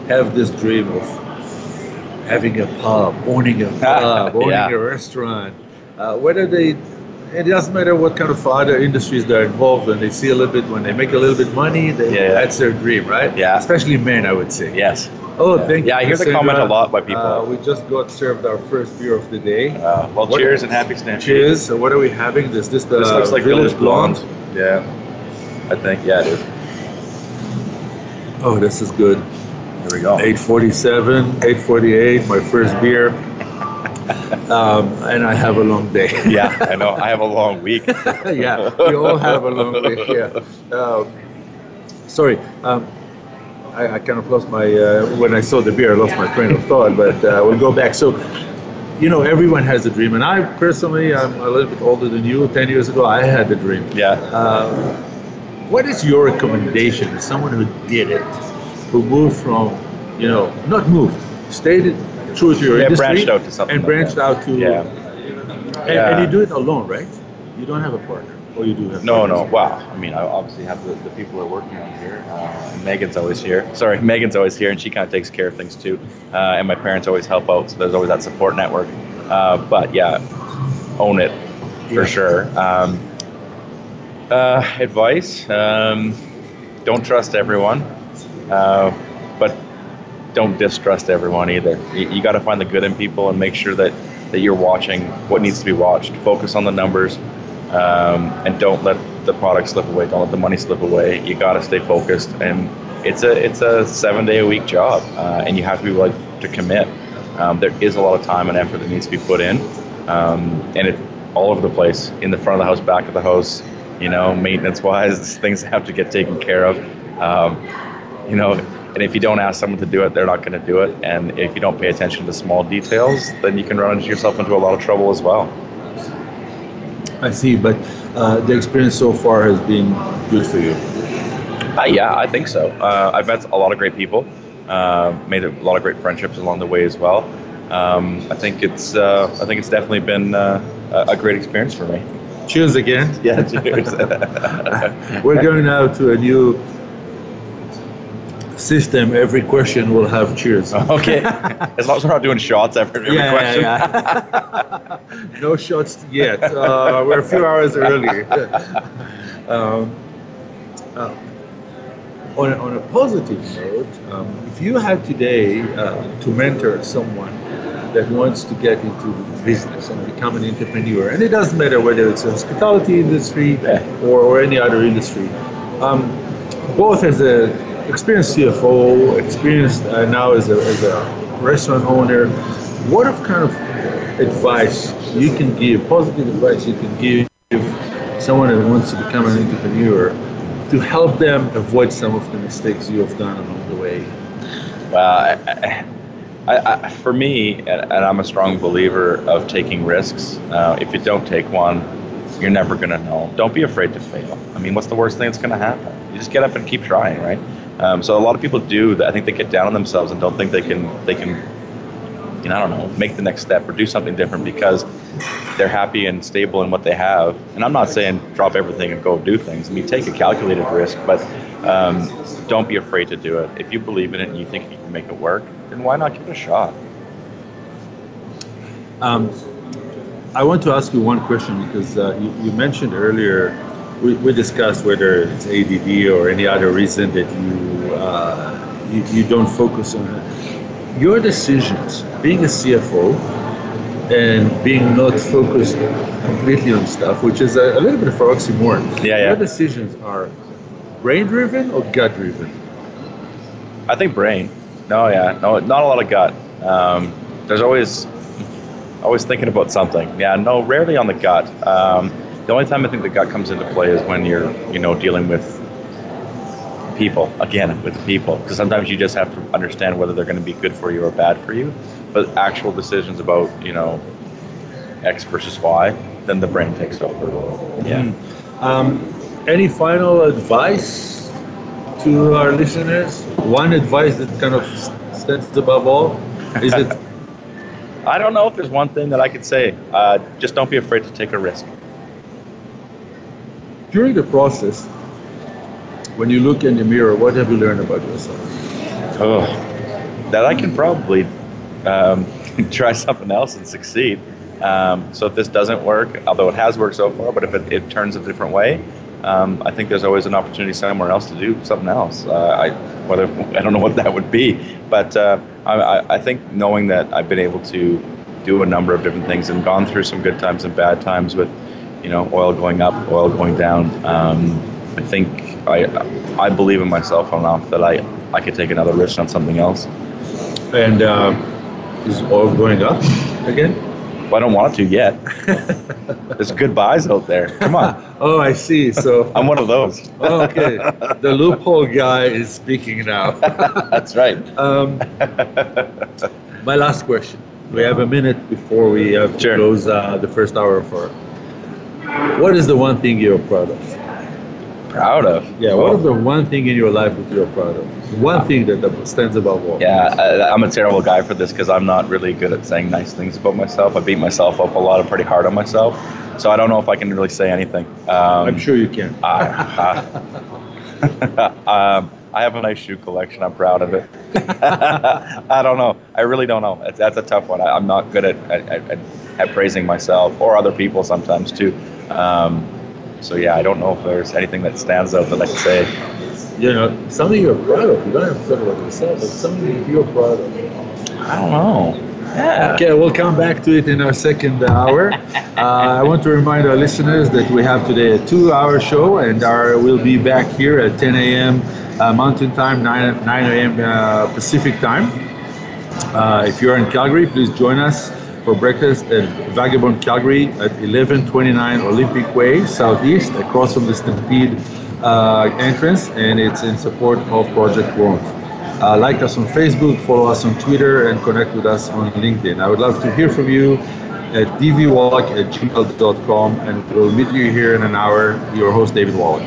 have this dream of having a pub, owning a pub, owning a restaurant. It doesn't matter what kind of other industries they're involved in. They see a little bit, when they make a little bit of money, that's their dream, right? Yeah. Especially men, I would say. Yes. Oh, thank you. Yeah, I hear the comment a lot by people. We just got served our first beer of the day. Cheers and happy Stampede. Cheers. So what are we having? This looks like Village Blonde. Yeah. I think, yeah, it is. Oh, this is good. Here we go. 8:47, 8:48, my first beer. And I have a long day. Yeah, I know. I have a long week. Yeah, we all have a long week, yeah. Sorry, I kind of lost my, when I saw the beer, I lost my train of thought, but we'll go back. So, everyone has a dream, and I personally, I'm a little bit older than you. 10 years ago, I had the dream. Yeah. What is your recommendation to someone who did it, who moved from, stayed true to your industry, branched out to something, and branched out to, and you do it alone, right? You don't have a partner, or you do have? No. Wow. I mean, I obviously have the people that are working on here. Megan's always here, and she kind of takes care of things too. And my parents always help out, so there's always that support network. But yeah, own it for sure. Advice: don't trust everyone, but don't distrust everyone either. You got to find the good in people and make sure that you're watching what needs to be watched. Focus on the numbers, and don't let the product slip away. Don't let the money slip away. You got to stay focused, and it's a 7-day-a-week job, and you have to be willing to commit. There is a lot of time and effort that needs to be put in, and it's all over the place, in the front of the house, back of the house, maintenance-wise, things have to get taken care of, And if you don't ask someone to do it, they're not going to do it. And if you don't pay attention to small details, then you can run yourself into a lot of trouble as well. I see, but the experience so far has been good for you. Yeah, I think so. I've met a lot of great people, made a lot of great friendships along the way as well. I think it's definitely been a great experience for me. Cheers again. Yeah, cheers. We're going now to a new system. Every question will have cheers. Okay. As long as we're not doing shots after every question. Yeah. No shots yet. We're a few hours early. On a positive note, if you had today to mentor someone that wants to get into business and become an entrepreneur, and it doesn't matter whether it's the hospitality industry or any other industry, both as an experienced CFO, experienced now as a restaurant owner, what kind of advice you can give, positive advice you can give someone that wants to become an entrepreneur to help them avoid some of the mistakes you have done along the way? Well, I, for me, and I'm a strong believer of taking risks. If you don't take one, you're never going to know. Don't be afraid to fail. I mean, what's the worst thing that's going to happen? You just get up and keep trying, right? So a lot of people do that. I think they get down on themselves and don't think they can, you know, I don't know, make the next step or do something different because they're happy and stable in what they have. And I'm not saying drop everything and go do things. I mean, take a calculated risk, but don't be afraid to do it. If you believe in it and you think you can make it work, then why not give it a shot? I want to ask you one question because you mentioned earlier, we discussed whether it's ADD or any other reason that you don't focus on it. Your decisions, being a CFO, and being not focused completely on stuff, which is a little bit of an oxymoron. Yeah. Your decisions are brain-driven or gut-driven? I think brain. No, not a lot of gut. There's always thinking about something. Rarely on the gut. The only time I think the gut comes into play is when you're, dealing with people. Again, with people, because sometimes you just have to understand whether they're going to be good for you or bad for you. But actual decisions about, X versus Y, then the brain takes over. Yeah. Mm-hmm. Any final advice to our listeners? One advice that kind of stands above all? Is it? I don't know if there's one thing that I could say. Just don't be afraid to take a risk. During the process, when you look in the mirror, what have you learned about yourself? Oh, that I can probably try something else and succeed. So if this doesn't work, although it has worked so far, but if it turns a different way, I think there's always an opportunity somewhere else to do something else. I don't know what that would be, but I think knowing that I've been able to do a number of different things and gone through some good times and bad times with, oil going up, oil going down. I think I believe in myself enough that I could take another risk on something else. And is oil going up again? Well, I don't want it to yet. There's good buys out there. Come on. Oh, I see. So I'm one of those. Oh, okay. The loophole guy is speaking now. That's right. My last question. We have a minute before we have to close the first hour of our. What is the one thing you're proud of? Proud of? Yeah, what is the one thing in your life that you're proud of? One thing that stands above all? Yeah, I'm a terrible guy for this because I'm not really good at saying nice things about myself. I beat myself up a lot. I'm pretty hard on myself. So I don't know if I can really say anything. I'm sure you can. I have a nice shoe collection. I'm proud of it. I don't know. I really don't know. That's a tough one. I'm not good at praising myself or other people sometimes too. So yeah, I don't know if there's anything that stands out that I can say. Something you're proud of. You don't have to talk about yourself, but something you're proud of. I don't know. Yeah. Okay, we'll come back to it in our second hour. I want to remind our listeners that we have today a 2-hour show, and we'll be back here at 10 a.m. Mountain Time, 9 a.m. Pacific Time. If you're in Calgary, please join us for breakfast at Vagabond Calgary at 1129 Olympic Way, Southeast, across from the Stampede entrance, and it's in support of Project Warmth. Like us on Facebook, follow us on Twitter, and connect with us on LinkedIn. I would love to hear from you at dvwallach@gmail.com, and we'll meet you here in an hour. Your host, David Wallach.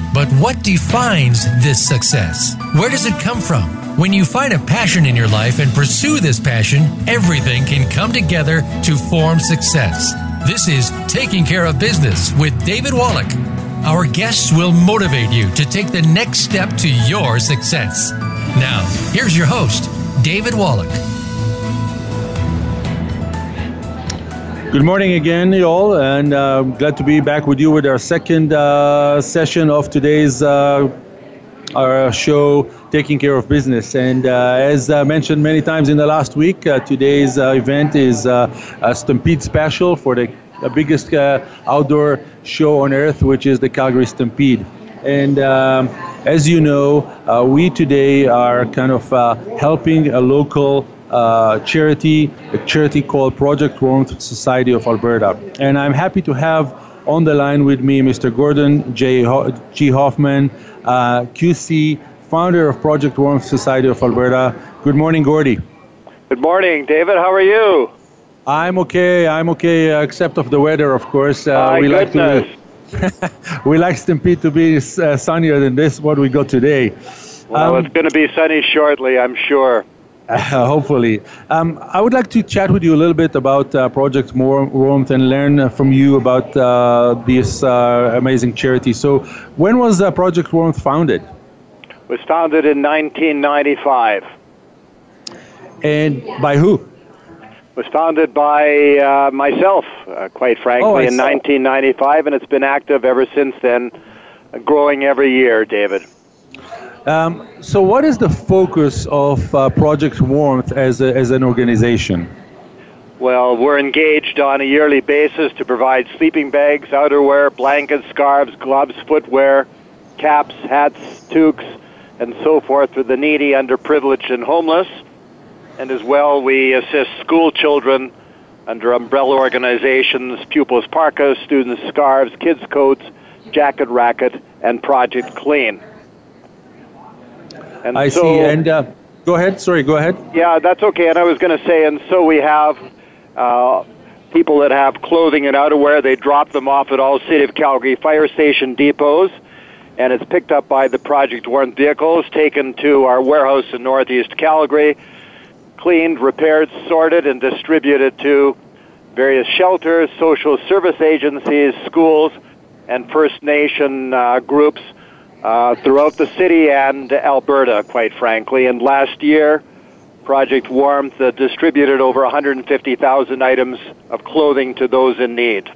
But what defines this success? Where does it come from? When you find a passion in your life and pursue this passion, everything can come together to form success. This is Taking Care of Business with David Wallach. Our guests will motivate you to take the next step to your success. Now, here's your host, David Wallach. Good morning again, y'all, and glad to be back with you with our second session of today's our show, Taking Care of Business. And as mentioned many times in the last week, today's event is a Stampede special for the biggest outdoor show on earth, which is the Calgary Stampede. And as you know, we today are kind of helping a local charity called Project Warmth Society of Alberta. And I'm happy to have on the line with me Mr. Gordon J. Hoffman, QC, founder of Project Warmth Society of Alberta. Good morning, Gordy. Good morning, David. How are you? I'm okay, except of the weather, of course. We like Stampede to be sunnier than this, what we got today. Well, it's going to be sunny shortly, I'm sure. Hopefully. I would like to chat with you a little bit about Project Warmth and learn from you about this amazing charity. So when was Project Warmth founded? It was founded in 1995. And by who? It was founded by myself, quite frankly, in 1995, and it's been active ever since then, growing every year, David. So what is the focus of Project Warmth as an organization? Well, we're engaged on a yearly basis to provide sleeping bags, outerwear, blankets, scarves, gloves, footwear, caps, hats, toques, and so forth for the needy, underprivileged, and homeless. And as well, we assist school children under umbrella organizations, pupils' parkas, students' scarves, kids' coats, jacket racket, and Project Clean. And I see. And go ahead. Sorry, go ahead. Yeah, that's okay. And I was going to say, and so we have people that have clothing and outerwear. They drop them off at all City of Calgary fire station depots, and it's picked up by the Project Warmth vehicles, taken to our warehouse in Northeast Calgary, cleaned, repaired, sorted, and distributed to various shelters, social service agencies, schools, and First Nation groups throughout the city and Alberta, quite frankly. And last year, Project Warmth distributed over 150,000 items of clothing to those in need.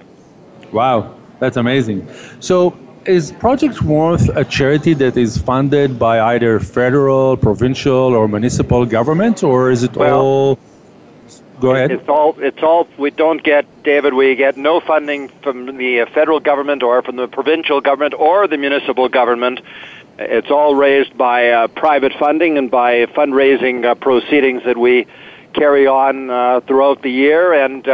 Wow, that's amazing. So is Project Warmth a charity that is funded by either federal, provincial, or municipal government, or is it all... Go ahead. It's all. We don't get, David, we get no funding from the federal government or from the provincial government or the municipal government. It's all raised by private funding and by fundraising proceedings that we carry on throughout the year. And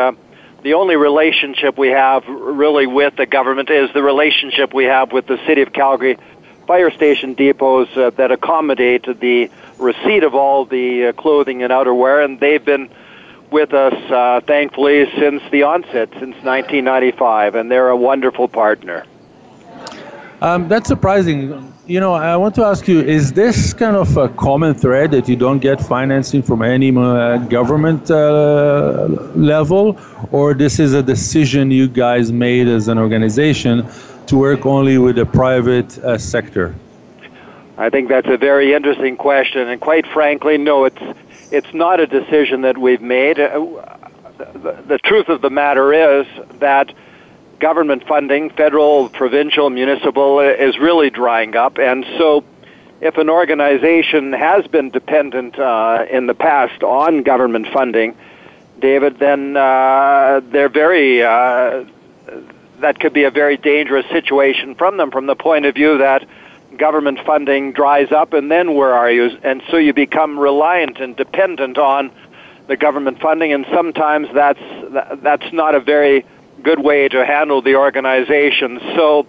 the only relationship we have really with the government is the relationship we have with the City of Calgary fire station depots that accommodate the receipt of all the clothing and outerwear. And they've been with us, thankfully, since the onset, since 1995, and they're a wonderful partner. That's surprising. You know, I want to ask you, is this kind of a common thread that you don't get financing from any government level, or this is a decision you guys made as an organization to work only with the private sector? I think that's a very interesting question, and quite frankly, no, it's not a decision that we've made. The truth of the matter is that government funding, federal, provincial, municipal, is really drying up. And so if an organization has been dependent in the past on government funding, David, then they're very, that could be a very dangerous situation from them, from the point of view that government funding dries up, and then where are you? And so you become reliant and dependent on the government funding, and sometimes that's not a very good way to handle the organization. So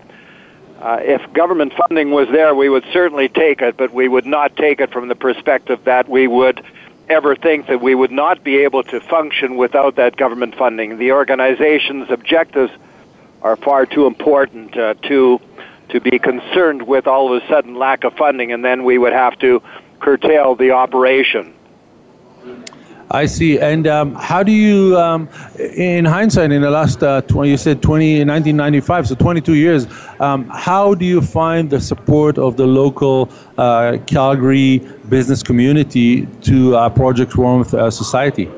if government funding was there, we would certainly take it, but we would not take it from the perspective that we would ever think that we would not be able to function without that government funding. The organization's objectives are far too important to be concerned with all of a sudden lack of funding, and then we would have to curtail the operation. I see. And how do you, in hindsight, in the last 1995, so 22 years, how do you find the support of the local Calgary business community to Project Warmth Society?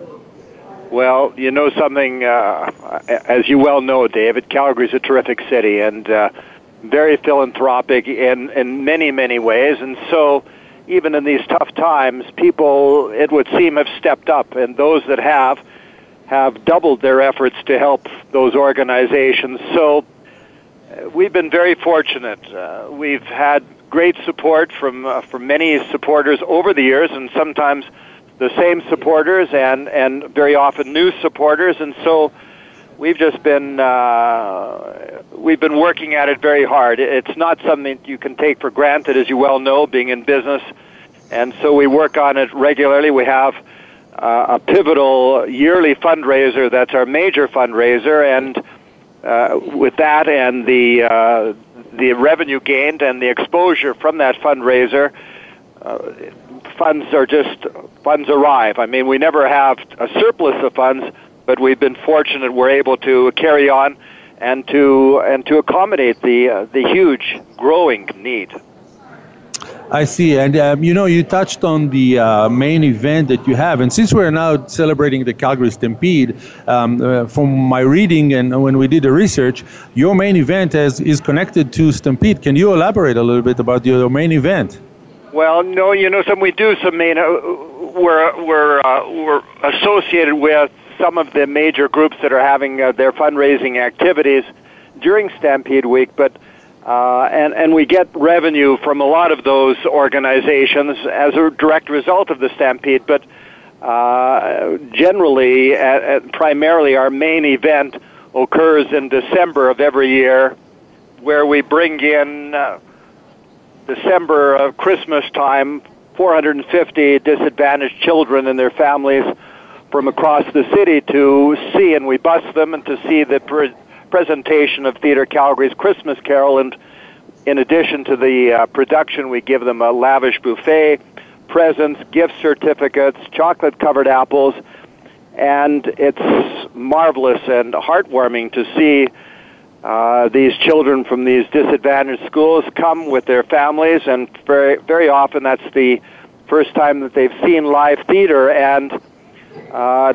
Well, you know something, as you well know, David, Calgary's a terrific city and very philanthropic in many, many ways. And so even in these tough times, people, it would seem, have stepped up, and those that have doubled their efforts to help those organizations. So we've been very fortunate. We've had great support from many supporters over the years, and sometimes the same supporters and very often new supporters. And so we've just been working at it very hard. It's not something you can take for granted, as you well know, being in business, and so we work on it regularly. We have a pivotal yearly fundraiser that's our major fundraiser, and with that and the revenue gained and the exposure from that fundraiser, funds arrive. I mean, we never have a surplus of funds, but we've been fortunate we're able to carry on and to accommodate the huge growing need. I see. And you touched on the main event that you have, and since we're now celebrating the Calgary Stampede, from my reading and when we did the research, your main event is connected to Stampede. Can you elaborate a little bit about your main event? Well, no, we do some main. We're associated with some of the major groups that are having their fundraising activities during Stampede Week, but and we get revenue from a lot of those organizations as a direct result of the Stampede. But generally, primarily, our main event occurs in December of every year, where we bring in December of Christmas time 450 disadvantaged children and their families from across the city to see, and we bus them, and to see the presentation of Theatre Calgary's Christmas Carol. And in addition to the production, we give them a lavish buffet, presents, gift certificates, chocolate-covered apples, and it's marvelous and heartwarming to see these children from these disadvantaged schools come with their families, and very, very often that's the first time that they've seen live theatre, and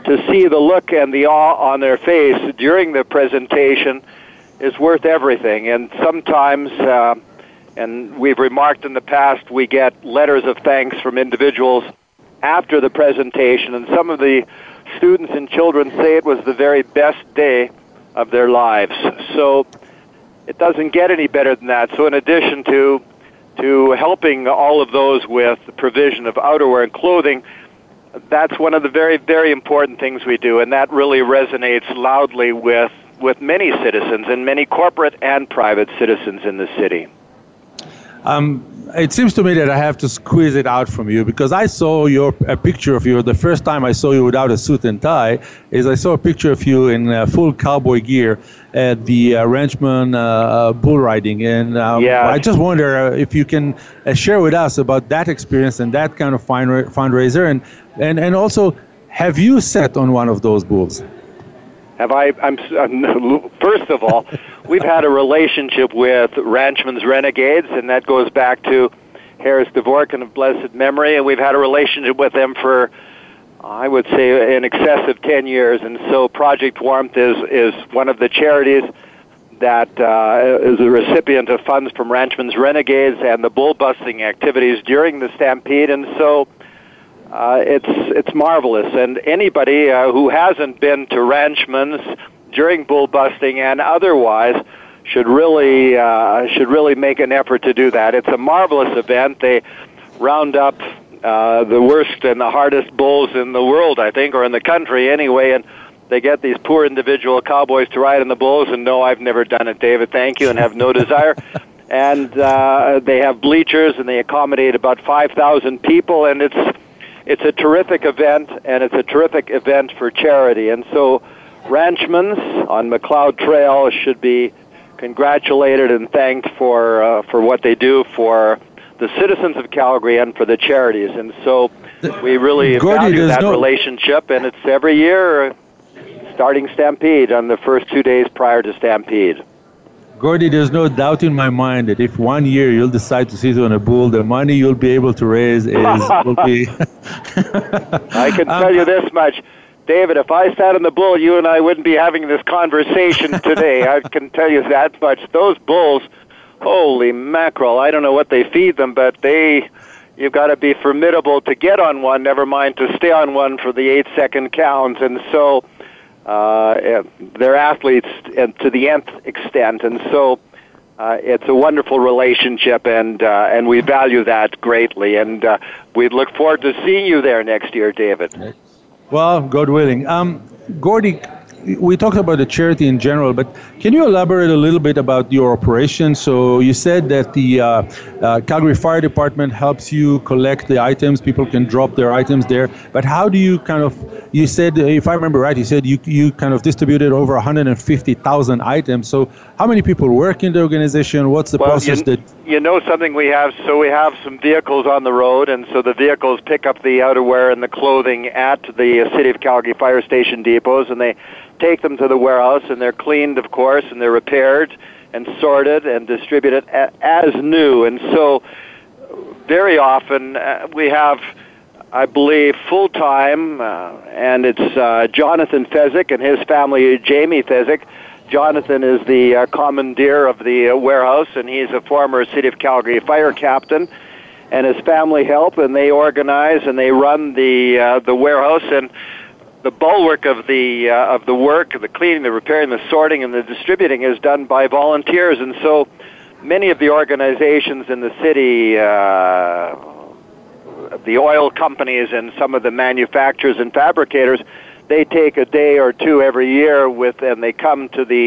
to see the look and the awe on their face during the presentation is worth everything. And sometimes, and we've remarked in the past, we get letters of thanks from individuals after the presentation, and some of the students and children say it was the very best day of their lives. So it doesn't get any better than that. So in addition to helping all of those with the provision of outerwear and clothing, that's one of the very, very important things we do, and that really resonates loudly with many citizens, and many corporate and private citizens in the city. It seems to me that I have to squeeze it out from you, because I saw a picture of you. The first time I saw you without a suit and tie is I saw a picture of you in full cowboy gear at the Ranchman bull riding. And yes. I just wonder if you can share with us about that experience and that kind of fundraiser. And also, have you sat on one of those bulls? Have I? First of all, we've had a relationship with Ranchman's Renegades, and that goes back to Harris Dvorak and of blessed memory, and we've had a relationship with them for, I would say, in excess of 10 years. And so Project Warmth is one of the charities that is a recipient of funds from Ranchman's Renegades and the bull-busting activities during the Stampede. And so it's marvelous, and anybody who hasn't been to Ranchman's during bull busting and otherwise should really make an effort to do that. It's a marvelous event. They round up the worst and the hardest bulls in the world, I think, or in the country anyway, and they get these poor individual cowboys to ride on the bulls. And no, I've never done it, David, thank you, and have no desire. And they have bleachers, and they accommodate about 5,000 people, and it's a terrific event, and it's a terrific event for charity. And so Ranchman's on McLeod Trail should be congratulated and thanked for what they do for the citizens of Calgary and for the charities. And so we really value that relationship, and it's every year starting Stampede on the first 2 days prior to Stampede. Gordy, there's no doubt in my mind that if 1 year you'll decide to sit on a bull, the money you'll be able to raise will be... I can tell you this much. David, if I sat on the bull, you and I wouldn't be having this conversation today. I can tell you that much. Those bulls, holy mackerel, I don't know what they feed them, but you've got to be formidable to get on one, never mind to stay on one for the 8-second counts. And so... they're athletes to the nth extent, and so it's a wonderful relationship, and we value that greatly, and we look forward to seeing you there next year, David. Well, God willing. Gordy, we talked about the charity in general, but can you elaborate a little bit about your operation? So you said that the Calgary Fire Department helps you collect the items. People can drop their items there. But how do you you said, if I remember right, you said you kind of distributed over 150,000 items. So how many people work in the organization? What's the process? You know something we have? So we have some vehicles on the road, and so the vehicles pick up the outerwear and the clothing at the City of Calgary Fire Station depots, and they take them to the warehouse, and they're cleaned, of course, and they're repaired and sorted and distributed as new. And so very often we have, I believe, full-time, and it's Jonathan Fezzik and his family, Jamie Fezzik. Jonathan is the commandeer of the warehouse, and he's a former City of Calgary fire captain, and his family help, and they organize and they run the warehouse. And the bulwark of the work, the cleaning, the repairing, the sorting, and the distributing is done by volunteers. And so many of the organizations in the city, the oil companies and some of the manufacturers and fabricators, they take a day or two every year and they come to the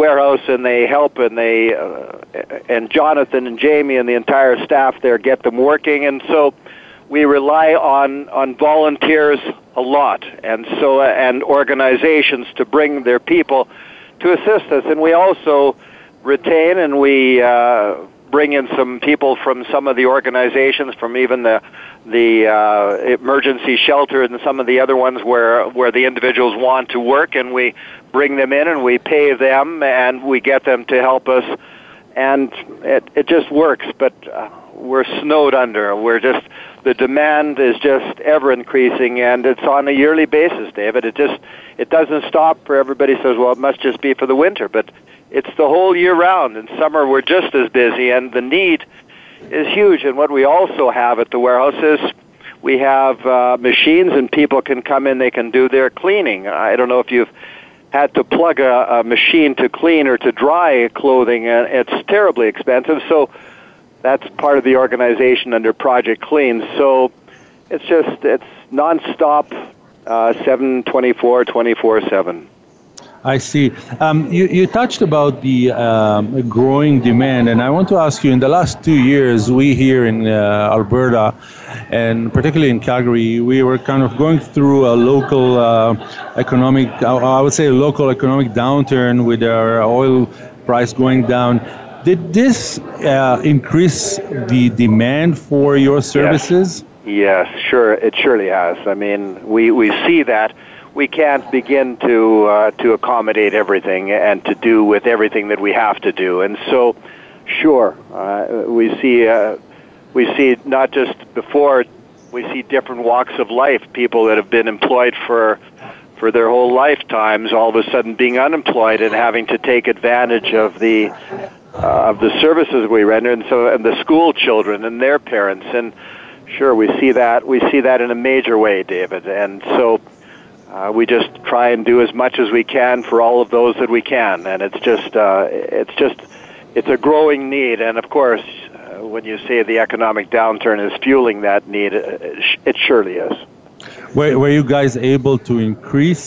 warehouse and they help, and and Jonathan and Jamie and the entire staff there get them working. And so we rely on volunteers a lot, and so and organizations to bring their people to assist us. And we also retain and we bring in some people from some of the organizations, from even the emergency shelter and some of the other ones where the individuals want to work, and we bring them in and we pay them and we get them to help us, and it just works. But we're snowed under. The demand is just ever increasing, and it's on a yearly basis, David. It doesn't stop. For everybody says, well, it must just be for the winter, but it's the whole year round. In summer, we're just as busy, and the need is huge. And what we also have at the warehouse is we have machines, and people can come in. They can do their cleaning. I don't know if you've had to plug a machine to clean or to dry clothing. It's terribly expensive, so that's part of the organization under Project Clean. So it's nonstop, 24/7. I see. You touched about the growing demand, and I want to ask you, in the last 2 years, we here in Alberta, and particularly in Calgary, we were kind of going through a local economic downturn with our oil price going down. Did this increase the demand for your services? Yes, sure. It surely has. I mean, we see that. We can't begin to accommodate everything and to do with everything that we have to do. And so, sure, we see not just before, we see different walks of life. People that have been employed for their whole lifetimes, all of a sudden being unemployed and having to take advantage of the services we render, and the school children and their parents. And sure, we see that in a major way, David. And so we just try and do as much as we can for all of those that we can. And it's a growing need. And of course, when you say the economic downturn is fueling that need, it surely is. Were you guys able to increase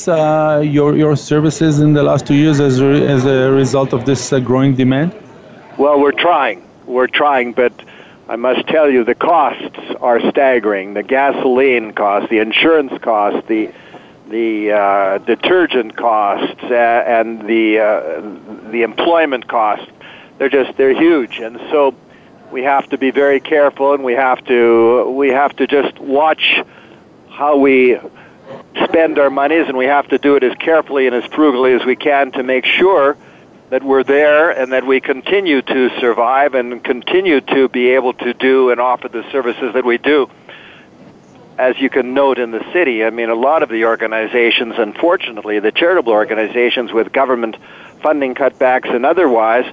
your services in the last 2 years as a result of this growing demand? Well, we're trying, but I must tell you, the costs are staggering. The gasoline costs, the insurance costs, the detergent costs, and the employment costs. They're huge, and so we have to be very careful, and we have to just watch how we spend our monies, and we have to do it as carefully and as frugally as we can to make sure that we're there and that we continue to survive and continue to be able to do and offer the services that we do. As you can note in the city, I mean, a lot of the organizations, unfortunately, the charitable organizations with government funding cutbacks and otherwise,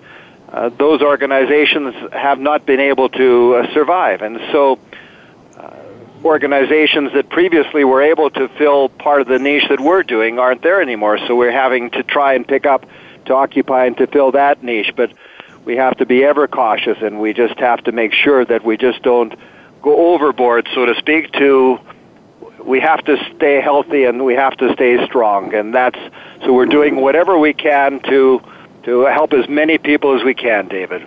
those organizations have not been able to survive. And so organizations that previously were able to fill part of the niche that we're doing aren't there anymore. So we're having to try and pick up, to occupy and to fill that niche. But we have to be ever cautious, and we just have to make sure that we just don't go overboard, so to speak. We have to stay healthy and we have to stay strong. And so we're doing whatever we can to help as many people as we can, David.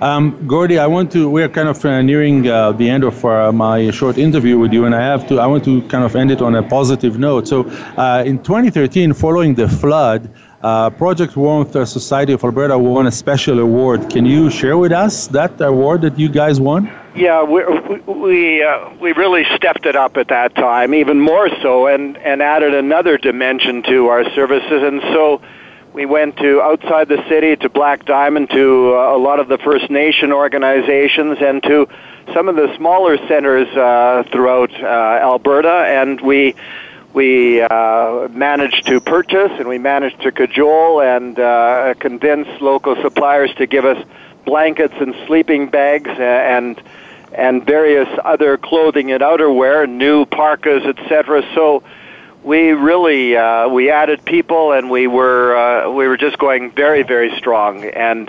Gordy, we're kind of nearing the end of my short interview with you, and I want to kind of end it on a positive note. So in 2013, following the flood, Project Warmth Society of Alberta won a special award. Can you share with us that award that you guys won? Yeah, we really stepped it up at that time, even more so, and added another dimension to our services. And so we went to outside the city, to Black Diamond, to a lot of the First Nation organizations, and to some of the smaller centers throughout Alberta. And we managed to purchase, and we managed to cajole and convince local suppliers to give us blankets and sleeping bags and various other clothing and outerwear, new parkas, etc. So we really we added people, and we were just going very, very strong, and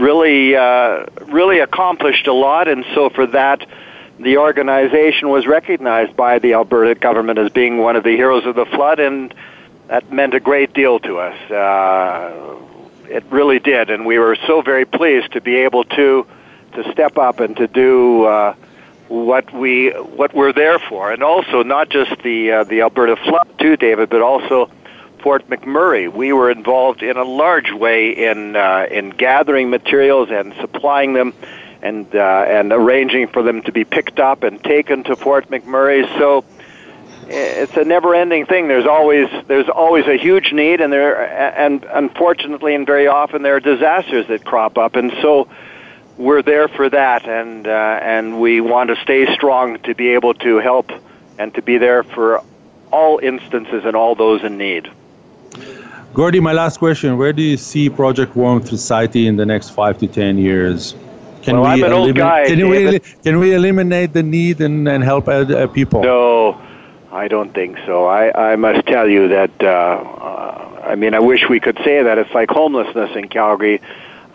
really accomplished a lot. And so for that, the organization was recognized by the Alberta government as being one of the heroes of the flood, and that meant a great deal to us. It really did, and we were so very pleased to be able to step up and to do what we're there for, and also not just the Alberta flood too, David, but also Fort McMurray. We were involved in a large way in gathering materials and supplying them, and arranging for them to be picked up and taken to Fort McMurray. So it's a never-ending thing. There's always a huge need, and unfortunately, and very often there are disasters that crop up, and so we're there for that, and we want to stay strong to be able to help and to be there for all instances and all those in need. Gordy, my last question: where do you see Project Warmth Society in the next 5 to 10 years? Can we eliminate the need and help people? No, I don't think so. I must tell you that. I mean, I wish we could say that. It's like homelessness in Calgary.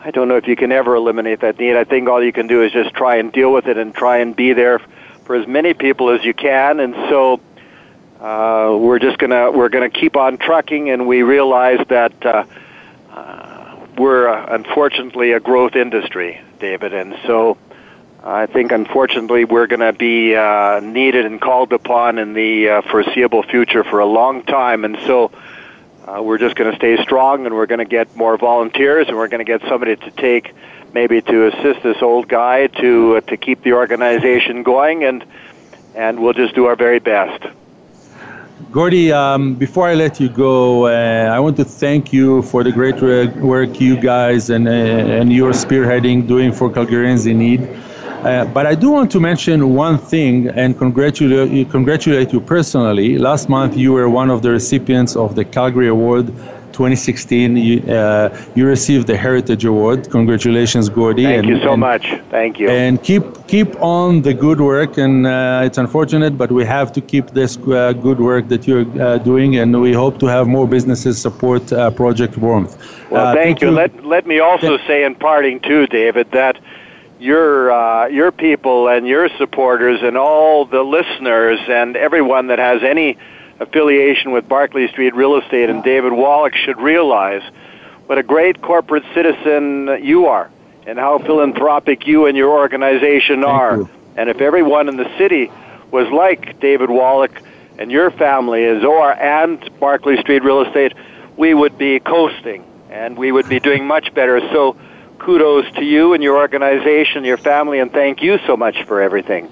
I don't know if you can ever eliminate that need. I think all you can do is just try and deal with it and try and be there for as many people as you can. And so we're gonna keep on trucking, and we realize that we're unfortunately a growth industry, David. And so I think unfortunately we're gonna be needed and called upon in the foreseeable future for a long time. And so we're just going to stay strong, and we're going to get more volunteers, and we're going to get somebody to take, maybe to assist this old guy to keep the organization going, and we'll just do our very best. Gordy, before I let you go, I want to thank you for the great work you guys and your spearheading doing for Calgarians in need. But I do want to mention one thing and congratulate you personally. Last month, you were one of the recipients of the Calgary Award 2016. You received the Heritage Award. Congratulations, Gordy. Thank you so much. Thank you. And keep on the good work. And it's unfortunate, but we have to keep this good work that you're doing. And we hope to have more businesses support Project Warmth. Well, thank you. Let me also say in parting too, David, that your people and your supporters and all the listeners and everyone that has any affiliation with Barclay Street Real Estate and David Wallach should realize what a great corporate citizen you are and how philanthropic you and your organization are. And if everyone in the city was like David Wallach and your family and Barclay Street Real Estate, we would be coasting. and we would be doing much better. So kudos to you and your organization, your family, and thank you so much for everything.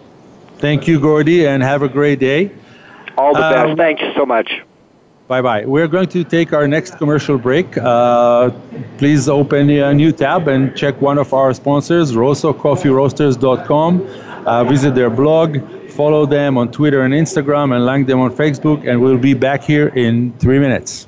Thank you, Gordy, and have a great day. All the best. Thank you so much. Bye-bye. We're going to take our next commercial break. Please open a new tab and check one of our sponsors, RossoCoffeeRoasters.com. Visit their blog, follow them on Twitter and Instagram, and like them on Facebook, and we'll be back here in 3 minutes.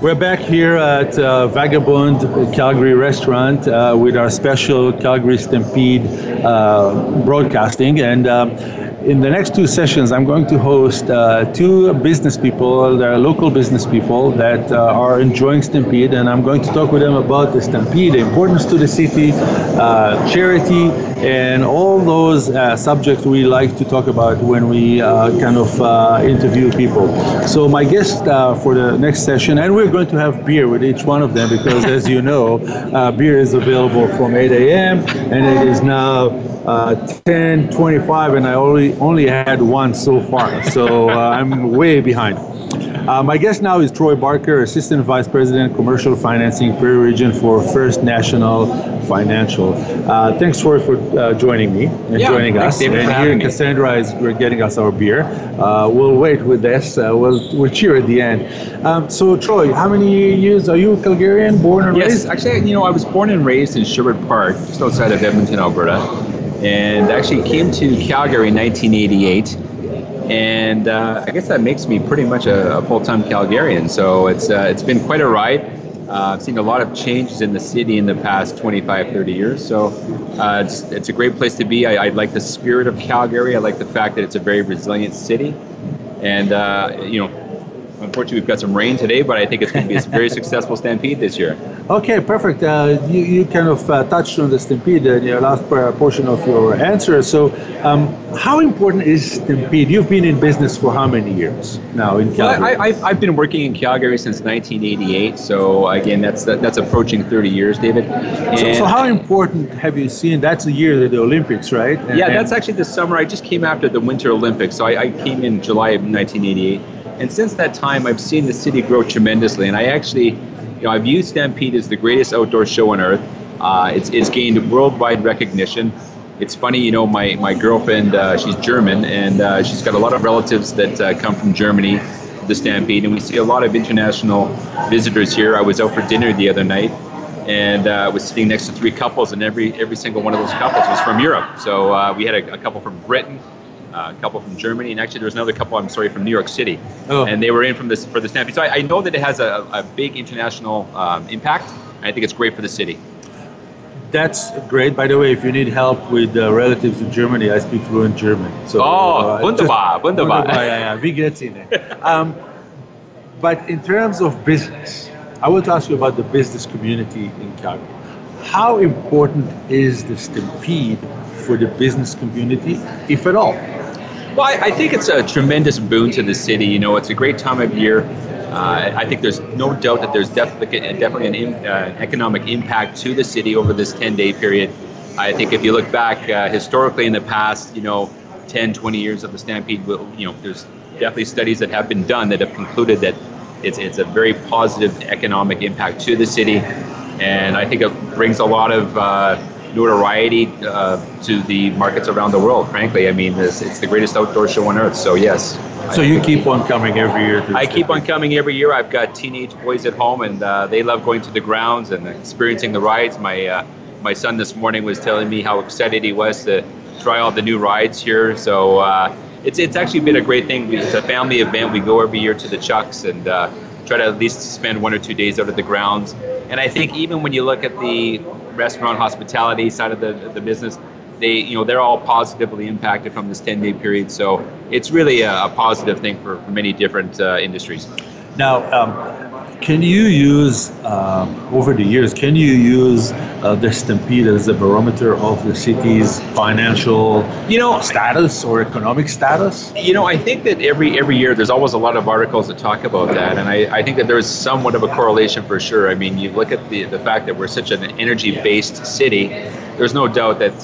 We're back here at Vagabond Calgary Restaurant with our special Calgary Stampede broadcasting. And in the next two sessions, I'm going to host two business people, they're local business people that are enjoying Stampede. And I'm going to talk with them about the Stampede, the importance to the city, charity, and all those subjects we like to talk about when we interview people. So my guest for the next session, and we're going to have beer with each one of them because, as you know, beer is available from 8 a.m. and it is now 10:25, and I only had one so far, so I'm way behind. My guest now is Troy Barker, Assistant Vice President, Commercial Financing, Prairie Region for First National Financial. Thanks, Troy, for joining me and joining us. David, and here, Cassandra is getting us our beer. We'll wait with this. We'll cheer at the end. So, Troy, how many years are you a Calgarian, born and raised? Yes, actually, I was born and raised in Sherwood Park, just outside of Edmonton, Alberta, and actually came to Calgary in 1988. And I guess that makes me pretty much a full-time Calgarian. So it's been quite a ride. I've seen a lot of changes in the city in the past 25, 30 years. So it's a great place to be. I like the spirit of Calgary. I like the fact that it's a very resilient city. And, unfortunately, we've got some rain today, but I think it's going to be a very successful Stampede this year. Okay, perfect. You kind of touched on the Stampede in your last portion of your answer. So how important is Stampede? You've been in business for how many years now in Calgary? Well, I've been working in Calgary since 1988. So, again, that's approaching 30 years, David. So how important have you seen? That's the year of the Olympics, right? And that's actually this summer. I just came after the Winter Olympics. So I came in July of 1988. And since that time, I've seen the city grow tremendously. And I actually, I view Stampede as the greatest outdoor show on earth. It's gained worldwide recognition. It's funny, you know, my girlfriend, she's German, and she's got a lot of relatives that come from Germany, the Stampede, and we see a lot of international visitors here. I was out for dinner the other night, and was sitting next to three couples, and every single one of those couples was from Europe. So we had a couple from Britain, a couple from Germany, and actually there was another couple, from New York City. Oh. And they were in for the Stampede. So I know that it has a big international impact, and I think it's great for the city. That's great. By the way, if you need help with relatives in Germany, I speak fluent German. So, wunderbar, wunderbar. Yeah, we get in it. But in terms of business, I want to ask you about the business community in Calgary. How important is the Stampede for the business community, if at all? Well, I think it's a tremendous boon to the city. You know, it's a great time of year. I think there's no doubt that there's definitely an economic impact to the city over this 10-day period. I think if you look back historically in the past, you know, 10, 20 years of the Stampede, you know, there's definitely studies that have been done that have concluded that it's a very positive economic impact to the city, and I think it brings a lot of notoriety to the markets around the world. Frankly, I mean, it's the greatest outdoor show on earth. So yes. So you keep on coming every year? I keep on coming every year. I've got teenage boys at home, and they love going to the grounds and experiencing the rides. My son this morning was telling me how excited he was to try all the new rides here. So it's actually been a great thing. It's a family event. We go every year to the Chucks and try to at least spend 1 or 2 days out at the grounds. And I think even when you look at the restaurant hospitality side of the business, they're all positively impacted from this 10-day period. So it's really a positive thing for many different industries. Now, can you use, over the years, the Stampede as a barometer of the city's financial status or economic status? You know, I think that every year there's always a lot of articles that talk about that, and I think that there is somewhat of a correlation for sure. I mean, you look at the fact that we're such an energy-based city, there's no doubt that,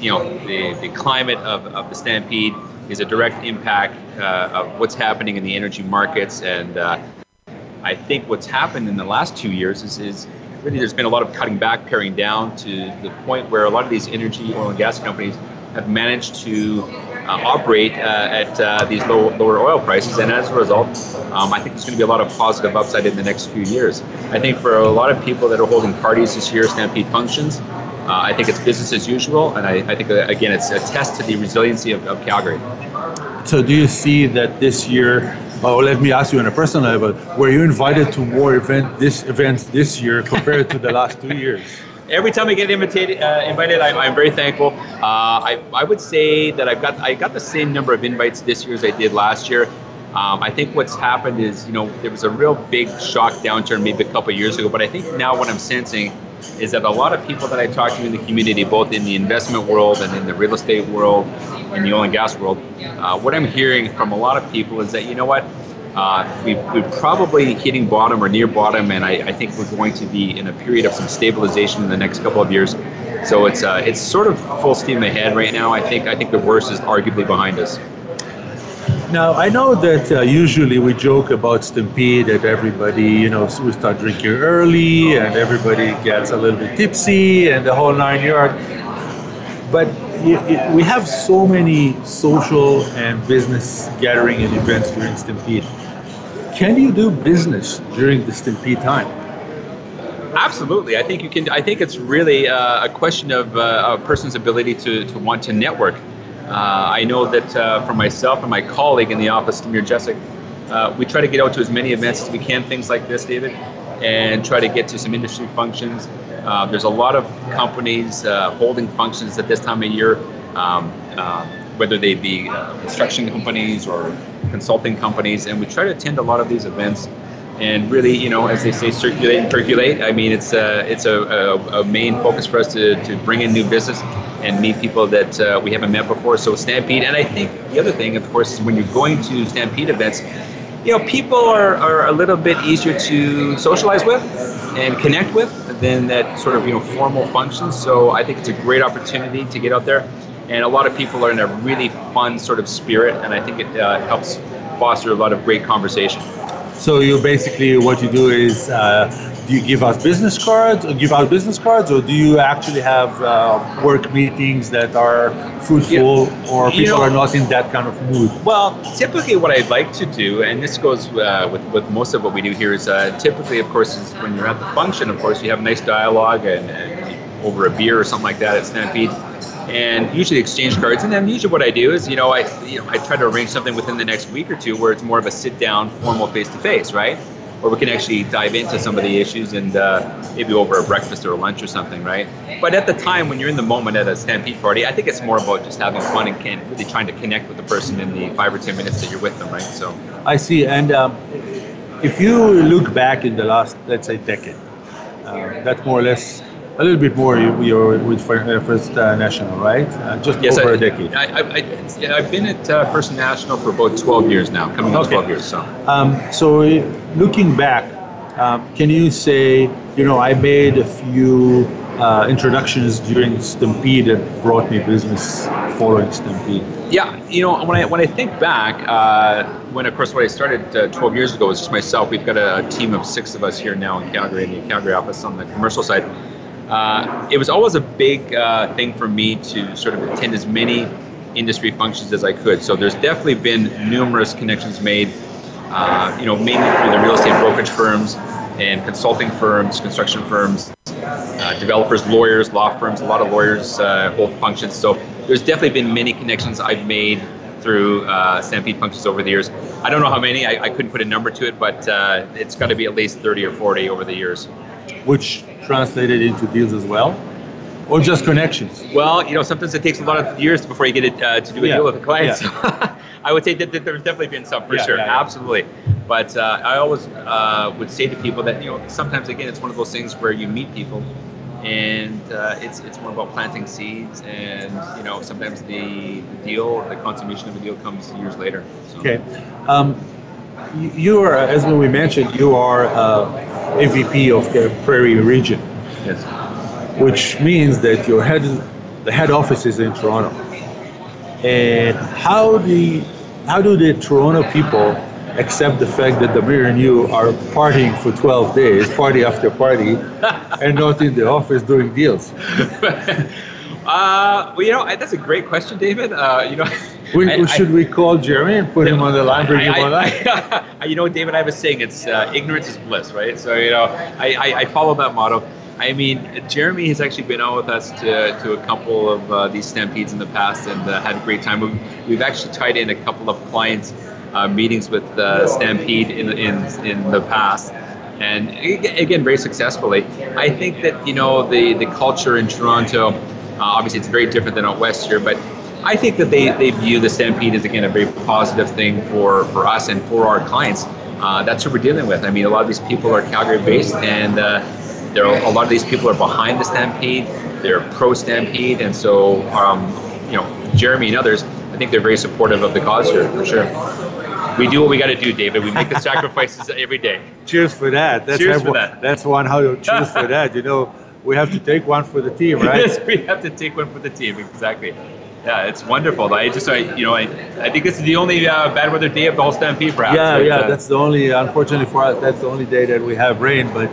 the climate of the Stampede is a direct impact of what's happening in the energy markets, and I think what's happened in the last 2 years is really there's been a lot of cutting back, paring down to the point where a lot of these energy, oil and gas companies have managed to operate at these lower oil prices. And as a result, I think there's going to be a lot of positive upside in the next few years. I think for a lot of people that are holding parties this year, Stampede functions, I think it's business as usual. And I think, again, it's a test to the resiliency of Calgary. So do you see that this year... Oh, let me ask you on a personal level, were you invited to more events this year compared to the last 2 years? Every time I get invited, I'm very thankful. I would say that I got the same number of invites this year as I did last year. I think what's happened is, there was a real big shock downturn maybe a couple of years ago, but I think now what I'm sensing is that a lot of people that I talk to in the community, both in the investment world and in the real estate world, in the oil and gas world, what I'm hearing from a lot of people is that, we're probably hitting bottom or near bottom, and I think we're going to be in a period of some stabilization in the next couple of years. So it's sort of full steam ahead right now. I think the worst is arguably behind us. Now, I know that usually we joke about Stampede, that everybody, we start drinking early and everybody gets a little bit tipsy and the whole 9 yards. But we have so many social and business gathering and events during Stampede. Can you do business during the Stampede time? Absolutely. I think you can. I think it's really a question of a person's ability to want to network. I know that for myself and my colleague in the office, Tamir Jessic, we try to get out to as many events as we can, things like this, David, and try to get to some industry functions. There's a lot of companies holding functions at this time of year, whether they be construction companies or consulting companies, and we try to attend a lot of these events and really, as they say, circulate and percolate. I mean, it's a main focus for us to bring in new business and meet people that we haven't met before. So Stampede, and I think the other thing, of course, is when you're going to Stampede events, people are a little bit easier to socialize with and connect with than that sort of, formal functions. So I think it's a great opportunity to get out there. And a lot of people are in a really fun sort of spirit, and I think it helps foster a lot of great conversation. So you basically, what you do is, do you give out business cards, or do you actually have work meetings that are fruitful, or people are not in that kind of mood? Well, typically what I'd like to do, and this goes with most of what we do here, is typically, of course, is when you're at the function, of course, you have nice dialogue and over a beer or something like that at Stampede, and usually exchange cards. And then usually what I do is, I try to arrange something within the next week or two where it's more of a sit-down, formal face-to-face, right? Where we can actually dive into some of the issues and maybe over a breakfast or lunch or something, right? But at the time, when you're in the moment at a Stampede party, I think it's more about just having fun and really trying to connect with the person in the 5 or 10 minutes that you're with them, right? So I see. And if you look back in the last, let's say, decade, that's more or less a little bit more. You're with First National, right? Just over a decade. I've been at First National for about 12 years now, coming up 12 years. So, looking back, can you say, I made a few introductions during Stampede that brought me business following Stampede? Yeah, when I think back, when I started 12 years ago, it was just myself. We've got a team of 6 of us here now in Calgary, in the Calgary office on the commercial side. It was always a big thing for me to sort of attend as many industry functions as I could. So there's definitely been numerous connections made, mainly through the real estate brokerage firms and consulting firms, construction firms, developers, lawyers, law firms, a lot of lawyers hold functions. So there's definitely been many connections I've made through Stampede functions over the years. I don't know how many, I couldn't put a number to it, but it's got to be at least 30 or 40 over the years. Which translated into deals as well, or just connections? Well, sometimes it takes a lot of years before you get it to do a deal with a client. Yeah. So I would say that there's definitely been some, for sure, absolutely. But I always would say to people that sometimes, again, it's one of those things where you meet people, and it's more about planting seeds, and sometimes the consummation of a deal comes years later. So. Okay. You are, as we mentioned, you are AVP of the Prairie Region, yes. Which means that the head office is in Toronto. And how do the Toronto people accept the fact that Damir and you are partying for 12 days, party after party, and not in the office doing deals? That's a great question, David. Should we call Jeremy and put him on the line? David, I have a saying, it's ignorance is bliss, right? So, I follow that motto. I mean, Jeremy has actually been on with us to a couple of these Stampedes in the past and had a great time. We've actually tied in a couple of clients' meetings with Stampede in the past. And again, very successfully. I think that, the culture in Toronto, obviously it's very different than out west here, but I think that they view the Stampede as, again, a very positive thing for us and for our clients. That's who we're dealing with. I mean, a lot of these people are Calgary-based, and a lot of these people are behind the Stampede. They're pro-Stampede, and so, Jeremy and others, I think they're very supportive of the cause here, for sure. We do what we got to do, David. We make the sacrifices every day. Cheers for that. That's one how you cheers for that. We have to take one for the team, right? Yes, we have to take one for the team, exactly. Yeah, it's wonderful. I think it's the only bad weather day of the whole Stampede, perhaps. That's the only, unfortunately for us, that's the only day that we have rain. But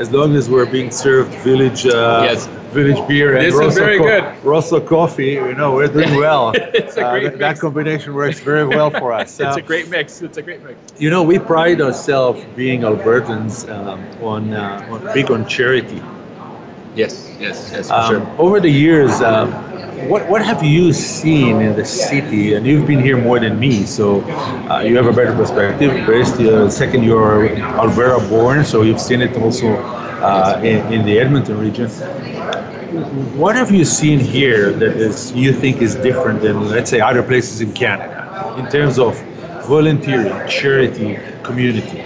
as long as we're being served village beer and Rosso coffee, we're doing well. It's a great mix. That combination works very well for us. It's a great mix. It's a great mix. We pride ourselves being Albertans on charity. Yes, for sure. Over the years, what have you seen in the city? And you've been here more than me, so you have a better perspective. Second, you're Alberta born, so you've seen it also in the Edmonton region. What have you seen here that you think is different than, let's say, other places in Canada in terms of volunteering, charity, community?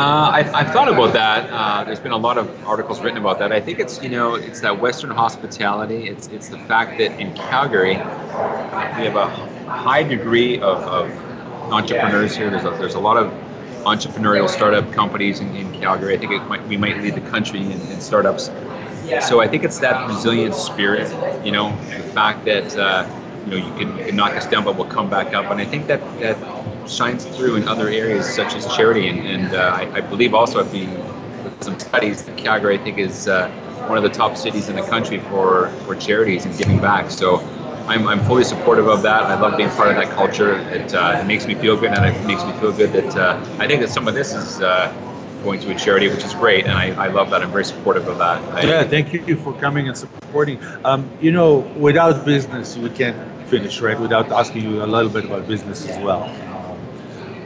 I've thought about that. There's been a lot of articles written about that. I think it's it's that Western hospitality. It's the fact that in Calgary we have a high degree of entrepreneurs here. There's a lot of entrepreneurial startup companies in Calgary. I think we might lead the country in startups. So I think it's that resilient spirit. The fact that you can knock us down, but we'll come back up. And I think that shines through in other areas such as charity, and I believe also I've been with some studies that Calgary, I think, is one of the top cities in the country for charities and giving back. So I'm fully supportive of that. I love being part of that culture. It makes me feel good, and it makes me feel good that I think that some of this is going to a charity, which is great, and I love that. I'm very supportive of that. Thank you for coming and supporting. You know, without business, we can't finish, right? Without asking you a little bit about business as well.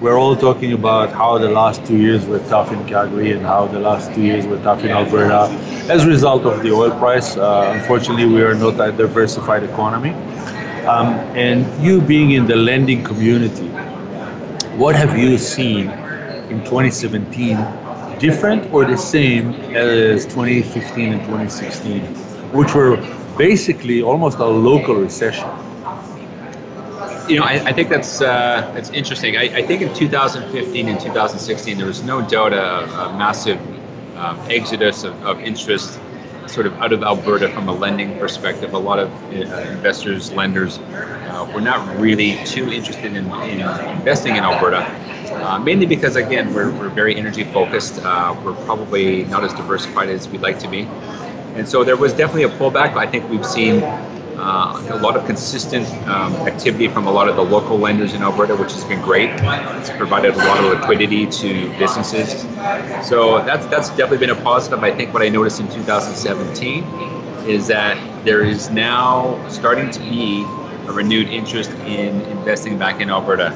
We're all talking about how the last 2 years were tough in Calgary and how the last 2 years were tough in Alberta as a result of the oil price. Unfortunately, we are not a diversified economy. And you being in the lending community, what have you seen in 2017 different or the same as 2015 and 2016, which were basically almost a local recession? You know, I think that's interesting. I think in 2015 and 2016, there was no doubt a massive exodus of interest sort of out of Alberta from a lending perspective. A lot of investors, lenders were not really too interested in investing in Alberta, mainly because, again, we're very energy focused. We're probably not as diversified as we'd like to be. And so there was definitely a pullback, but I think we've seen a lot of consistent activity from a lot of the local lenders in Alberta, which has been great. It's provided a lot of liquidity to businesses. So that's definitely been a positive. I think what I noticed in 2017 is that there is now starting to be a renewed interest in investing back in Alberta.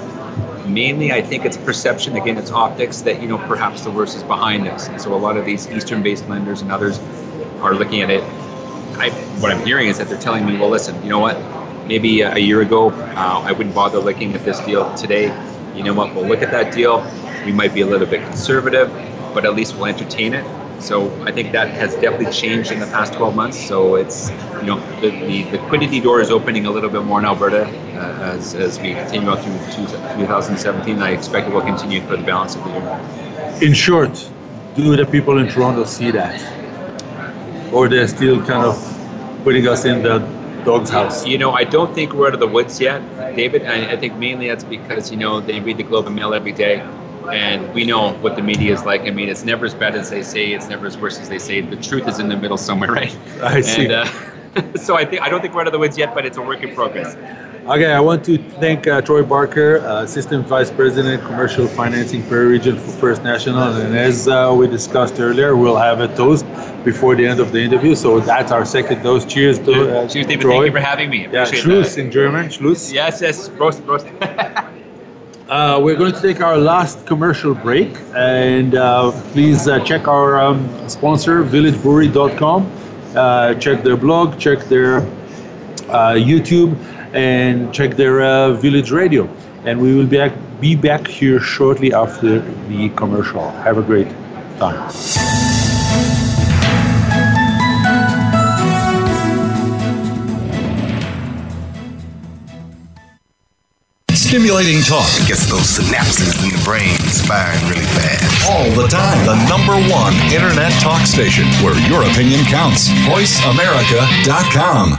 Mainly, I think it's perception, again, it's optics that, you know, perhaps the worst is behind us. And so a lot of these Eastern-based lenders and others are looking at it. What I'm hearing is that they're telling me, well, listen, you know what, maybe a year ago, I wouldn't bother looking at this deal. Today, you know what, we'll look at that deal. We might be a little bit conservative, but at least we'll entertain it. So I think that has definitely changed in the past 12 months. So it's, you know, the liquidity door is opening a little bit more in Alberta as we continue out through 2017. I expect it will continue for the balance of the year. In short, do the people in Toronto see that? Or they're still kind of putting us in the dog's house? You know, I don't think we're out of the woods yet, David. I think mainly that's because, you know, they read the Globe and Mail every day, and we know what the media is like. I mean, it's never as bad as they say. It's never as worse as they say. The truth is in the middle somewhere, right? I see. So I don't think we're out of the woods yet, but it's a work in progress. Okay, I want to thank Troy Barker, Assistant Vice President, Commercial Financing per Region for First National. And as we discussed earlier, we'll have a toast before the end of the interview. So that's our second toast. Cheers to Cheers, David. Troy. Thank you for having me. Appreciate Schluss that. In German. Schluss. Yes. Prost, prost. We're going to take our last commercial break. And please check our sponsor, villagebrewery.com. Check their blog, check their YouTube, and check their Village Radio. And we will be back here shortly after the commercial. Have a great time. Stimulating talk gets those synapses in the brain firing really fast. All the time. The number one internet talk station where your opinion counts. voiceamerica.com.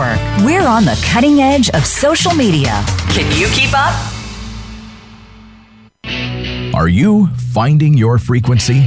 We're on the cutting edge of social media. Can you keep up? Are you finding your frequency?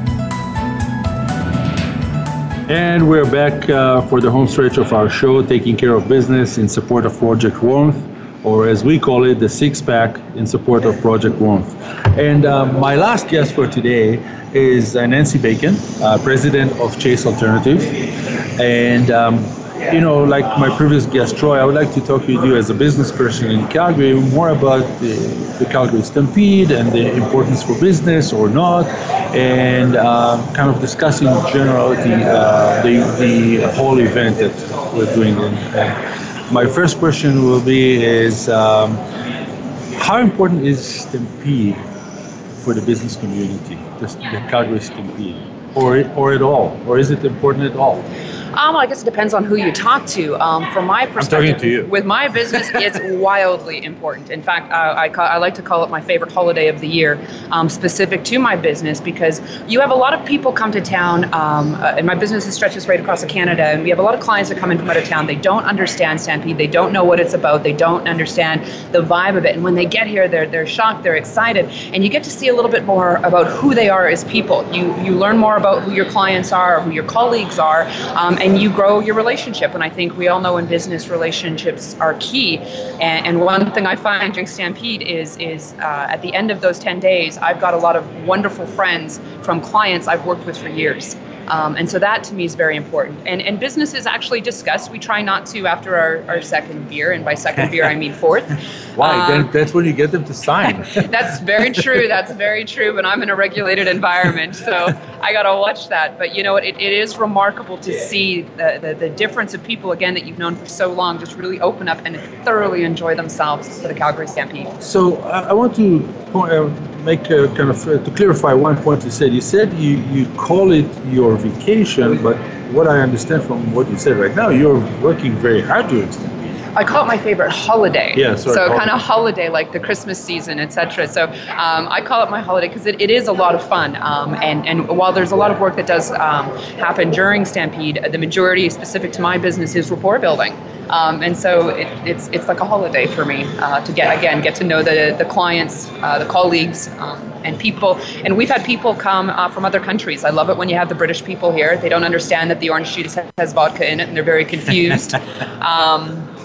And we're back for the home stretch of our show, Taking Care of Business, in support of Project Warmth, or as we call it, the six-pack in support of Project Warmth. And my last guest for today is Nancy Bacon, president of Chase Alternative. And, you know, like my previous guest, Troy, I would like to talk with you as a business person in Calgary more about the Calgary Stampede and the importance for business or not, and kind of discussing generality, the whole event that we're doing. And my first question will be is, how important is Stampede for the business community, the Calgary Stampede, or at all, or is it important at all? I guess it depends on who you talk to. From my perspective, I'm talking to you. With my business, it's wildly important. In fact, I like to call it my favorite holiday of the year, specific to my business, because you have a lot of people come to town, and my business stretches right across Canada, and we have a lot of clients that come in from out of town. They don't understand Stampede. They don't know what it's about. They don't understand the vibe of it. And when they get here, they're shocked, they're excited, and you get to see a little bit more about who they are as people. You learn more about who your clients are, who your colleagues are, and you grow your relationship. And I think we all know in business, relationships are key. And one thing I find during Stampede is at the end of those 10 days, I've got a lot of wonderful friends from clients I've worked with for years. And so that to me is very important. And business is actually discussed. We try not to after our second beer, and by second beer I mean fourth. Why? That's when you get them to sign. That's very true, but I'm in a regulated environment, so I got to watch that. But you know, it is remarkable to see the difference of people, again, that you've known for so long just really open up and thoroughly enjoy themselves for the Calgary Stampede. So I want to to clarify one point you said. You said you call it your vacation, but what I understand from what you said right now, you're working very hard to extend. I call it my favorite holiday. Yeah, so kind of holiday, like the Christmas season, etc. So I call it my holiday because it is a lot of fun. And while there's a lot of work that does happen during Stampede, the majority specific to my business is rapport building. And so it's like a holiday for me to get to know the clients, the colleagues, and people. And we've had people come from other countries. I love it when you have the British people here. They don't understand that the orange juice has vodka in it, and they're very confused.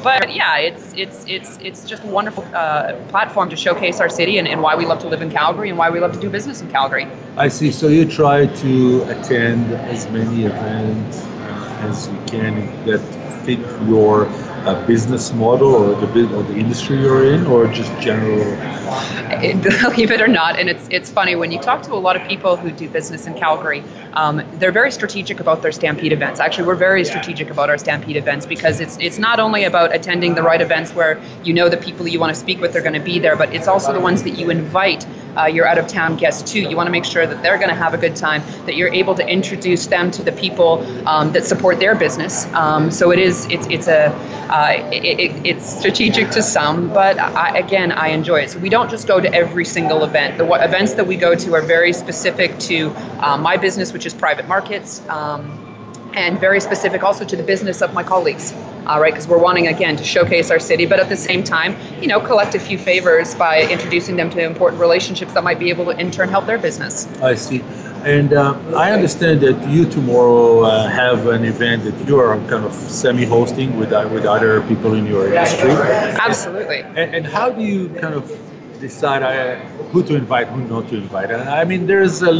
But yeah, it's just a wonderful platform to showcase our city and why we love to live in Calgary and why we love to do business in Calgary. I see. So you try to attend as many events as you can that fit your business model or the industry you're in, or just general? Believe it or not, and it's funny, when you talk to a lot of people who do business in Calgary, they're very strategic about their Stampede events. Actually, we're very strategic about our Stampede events because it's not only about attending the right events where you know the people you want to speak with are going to be there, but it's also the ones that you invite your out-of-town guests to. You want to make sure that they're going to have a good time, that you're able to introduce them to the people that support their business. So it's strategic to some, but I enjoy it. So we don't just go to every single event. The events that we go to are very specific to my business, which is private markets, and very specific also to the business of my colleagues. Right, because we're wanting, again, to showcase our city, but at the same time, you know, collect a few favors by introducing them to important relationships that might be able to in turn help their business. I see. And I understand that you tomorrow have an event that you are kind of semi-hosting with other people in your industry. Absolutely. And how do you kind of decide who to invite, who not to invite? I mean, there's a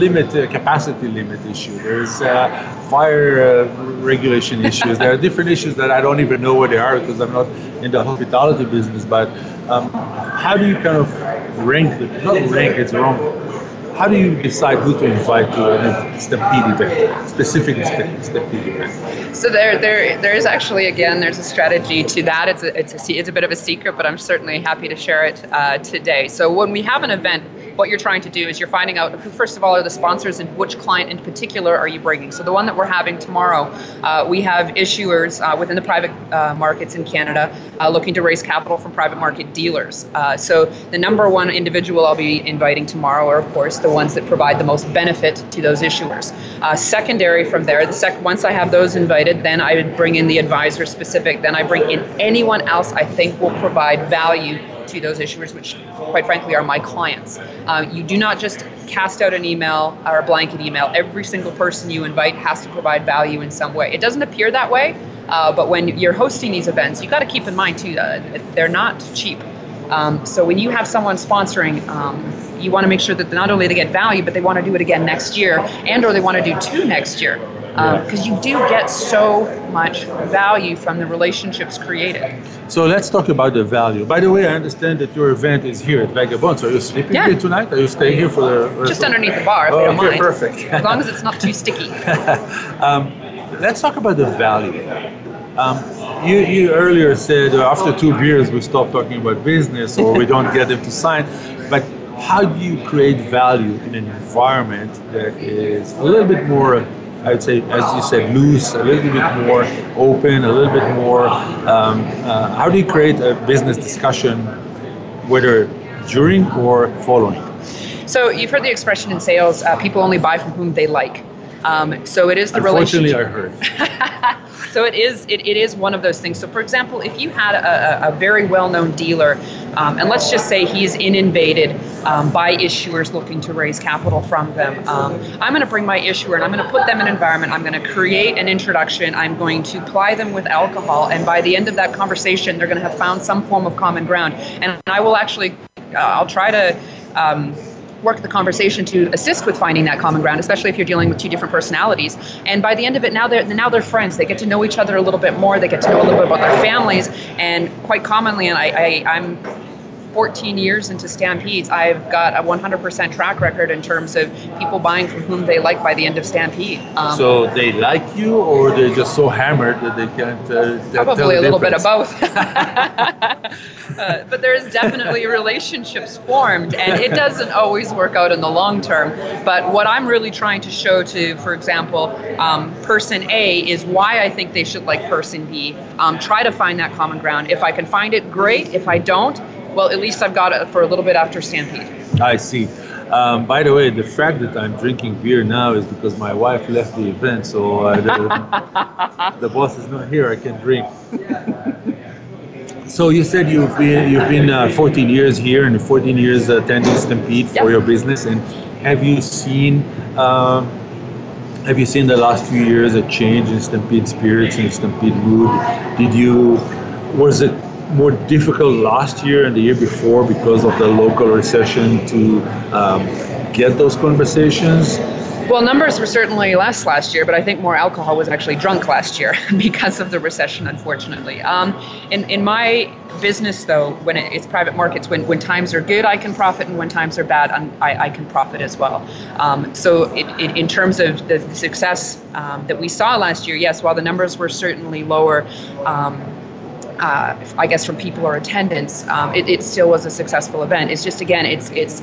capacity limit issue. There's fire regulation issues. There are different issues that I don't even know what they are because I'm not in the hospitality business. But how do you kind of how do you decide who to invite to a Stampede event, specific Stampede event? So there is actually, again, there's a strategy to that. It's a bit of a secret, but I'm certainly happy to share it today. So when we have an event, what you're trying to do is you're finding out who, first of all, are the sponsors and which client in particular are you bringing. So the one that we're having tomorrow, we have issuers within the private markets in Canada looking to raise capital from private market dealers. So the number one individual I'll be inviting tomorrow are, of course, the ones that provide the most benefit to those issuers. Secondary from there, once I have those invited, then I would bring in the advisor specific, then I bring in anyone else I think will provide value to those issuers, which quite frankly are my clients. You do not just cast out an email or a blanket email. Every single person you invite has to provide value in some way. It doesn't appear that way, but when you're hosting these events, you got to keep in mind too that they're not cheap. So when you have someone sponsoring, you want to make sure that not only they get value, but they want to do it again next year, and or they want to do two next year, because you do get so much value from the relationships created. So let's talk about the value. By the way, I understand that your event is here at Vagabond. So are you sleeping here tonight? Are you staying here for the rest? Just underneath the bar, if you don't mind. Perfect. As long as it's not too sticky. Let's talk about the value. You earlier said after 2 beers we stop talking about business or we don't get them to sign, but how do you create value in an environment that is a little bit more, I'd say, as you said, loose, a little bit more open, a little bit more, how do you create a business discussion, whether during or following? So you've heard the expression in sales, people only buy from whom they like. So it is the relationship. Unfortunately, I heard. So it is one of those things. So for example, if you had a very well-known dealer, and let's just say he's inundated by issuers looking to raise capital from them, I'm going to bring my issuer and I'm going to put them in an environment, I'm going to create an introduction, I'm going to ply them with alcohol, and by the end of that conversation, they're going to have found some form of common ground. And I will actually, I'll try to work the conversation to assist with finding that common ground, especially if you're dealing with 2 different personalities. And by the end of it, now they're friends. They get to know each other a little bit more. They get to know a little bit about their families. And quite commonly, and I'm 14 years into Stampedes, I've got a 100% track record in terms of people buying from whom they like by the end of Stampede. So they like you, or they're just so hammered that they can't probably tell a little bit of both. But there is definitely relationships formed, and it doesn't always work out in the long term. But what I'm really trying to show to, for example, person A is why I think they should like person B. Try to find that common ground. If I can find it, great. If I don't, well, at least I've got it for a little bit after Stampede. I see. By the way, the fact that I'm drinking beer now is because my wife left the event, so the boss is not here. I can drink. So you said you've been 14 years here and 14 years attending Stampede for your business. And have you seen the last few years a change in Stampede spirits and Stampede mood? Was it more difficult last year and the year before because of the local recession to get those conversations? Well, numbers were certainly less last year, but I think more alcohol was actually drunk last year because of the recession, unfortunately. In my business, though, when it's private markets, when times are good, I can profit, and when times are bad, I can profit as well. So in terms of the success that we saw last year, yes, while the numbers were certainly lower, I guess from people or attendance, it still was a successful event. It's just, again, it's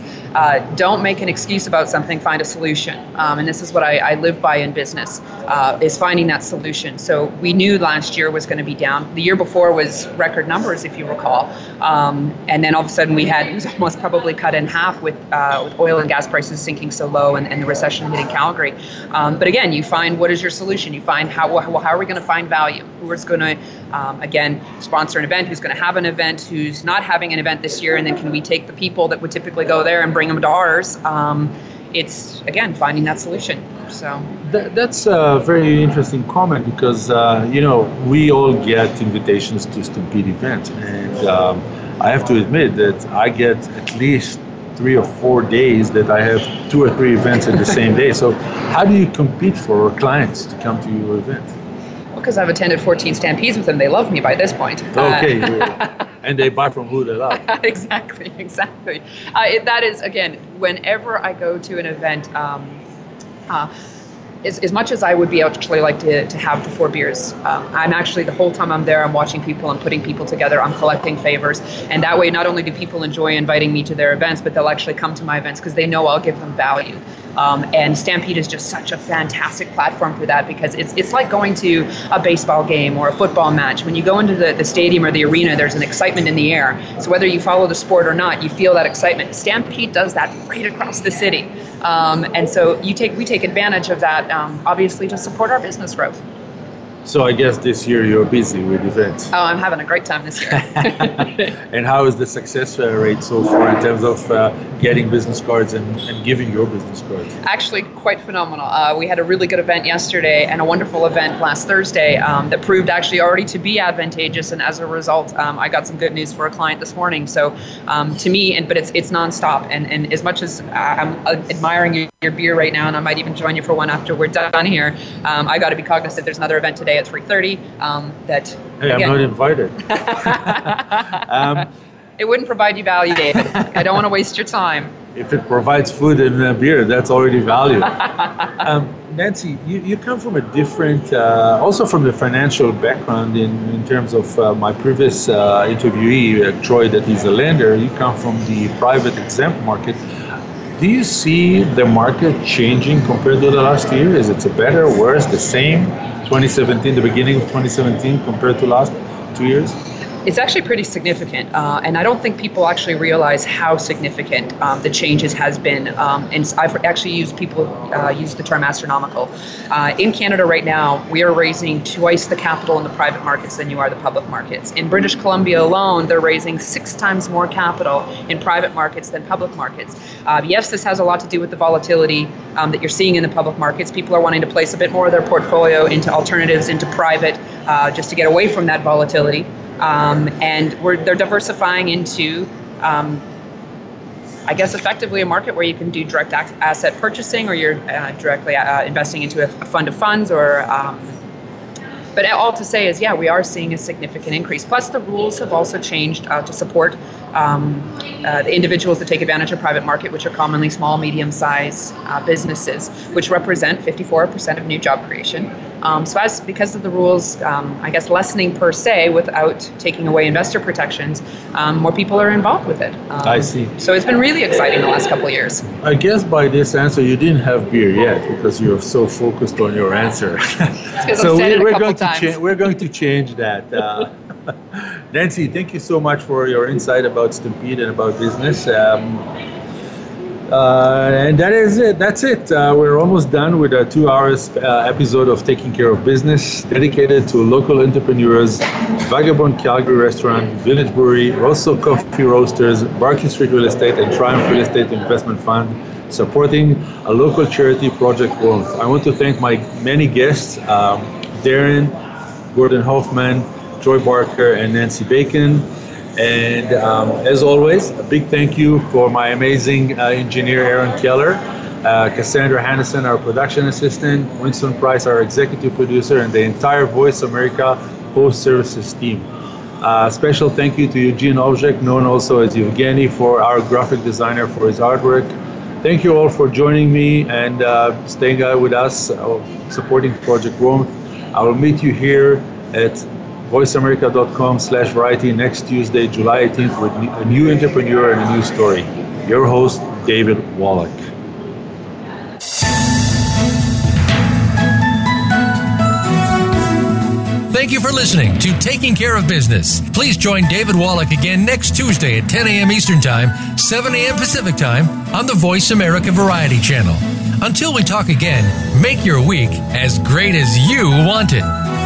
don't make an excuse about something, find a solution. And this is what I live by in business, is finding that solution. So we knew last year was going to be down. The year before was record numbers, if you recall. And then all of a sudden it was almost probably cut in half with oil and gas prices sinking so low and the recession hitting Calgary. But again, you find what is your solution? You find how are we going to find value? Who is going to, again, sponsor an event, who's going to have an event, who's not having an event this year, and then can we take the people that would typically go there and bring them to ours? It's, again, finding that solution. So that's a very interesting comment because, we all get invitations to Stampede events, and I have to admit that I get at least 3 or 4 days that I have 2 or 3 events in the same day. So how do you compete for clients to come to your event? Because I've attended 14 Stampedes with them. They love me by this point. Okay. And they buy from who they love. Exactly. That is, again, whenever I go to an event, as much as I would be actually like to have the 4 beers, I'm actually, the whole time I'm there, I'm watching people, I'm putting people together, I'm collecting favors. And that way, not only do people enjoy inviting me to their events, but they'll actually come to my events because they know I'll give them value. And Stampede is just such a fantastic platform for that, because it's like going to a baseball game or a football match. When you go into the stadium or the arena, there's an excitement in the air. So whether you follow the sport or not, you feel that excitement. Stampede does that right across the city. And so we take advantage of that, obviously, to support our business growth. So I guess this year you're busy with events. Oh, I'm having a great time this year. And how is the success rate so far in terms of getting business cards and giving your business cards? Actually, quite phenomenal. We had a really good event yesterday and a wonderful event last Thursday that proved actually already to be advantageous. And as a result, I got some good news for a client this morning. So to me, but it's nonstop. And as much as I'm admiring your beer right now, and I might even join you for one after we're done here, I got to be cognizant there's another event today at 3:30. Hey, again, I'm not invited. It wouldn't provide you value, David. I don't want to waste your time. If it provides food and beer, that's already value. Nancy, you come from a different, also from the financial background in terms of my previous interviewee, Troy, that he's a lender. You come from the private exempt market. Do you see the market changing compared to the last year? Is it better, worse, the same? 2017, the beginning of 2017 compared to last 2 years? It's actually pretty significant, and I don't think people actually realize how significant the changes has been. And I've actually used people use the term astronomical. In Canada right now, we are raising twice the capital in the private markets than you are the public markets. In British Columbia alone, they're raising 6 times more capital in private markets than public markets. Yes, this has a lot to do with the volatility that you're seeing in the public markets. People are wanting to place a bit more of their portfolio into alternatives, into private, just to get away from that volatility. And they're diversifying into, I guess, effectively a market where you can do direct asset purchasing, or you're directly investing into a fund of funds, or but all to say is, yeah, we are seeing a significant increase. Plus, the rules have also changed to support the individuals that take advantage of private market, which are commonly small, medium-sized businesses, which represent 54% of new job creation. Because of the rules, I guess, lessening per se without taking away investor protections, more people are involved with it. I see. So it's been really exciting the last couple of years. I guess by this answer, you didn't have beer yet because you're so focused on your answer. So we're going to change that. Nancy, thank you so much for your insight about Stampede and about business. And that is it. That's it. We're almost done with a 2 hours episode of Taking Care of Business, dedicated to local entrepreneurs, Vagabond Calgary Restaurant, Village Brewery, Rosso Coffee Roasters, Barclay Street Real Estate, and Triumph Real Estate Investment Fund, supporting a local charity, Project Warmth. I want to thank my many guests, Darren, Gordon Hoffman, Troy Barker, and Nancy Bacon. And as always, a big thank you for my amazing engineer, Aaron Keller, Cassandra Hannison, our production assistant, Winston Price, our executive producer, and the entire Voice America Post Services team. Special thank you to Eugene Objek, known also as Evgeny, for our graphic designer, for his artwork. Thank you all for joining me and staying with us, supporting Project Warmth. I will meet you here at voiceamerica.com/variety next Tuesday, July 18th, with a new entrepreneur and a new story. Your host, David Wallach. Thank you for listening to Taking Care of Business. Please join David Wallach again next Tuesday at 10 a.m. Eastern Time, 7 a.m. Pacific Time on the Voice America Variety Channel. Until we talk again, make your week as great as you want it.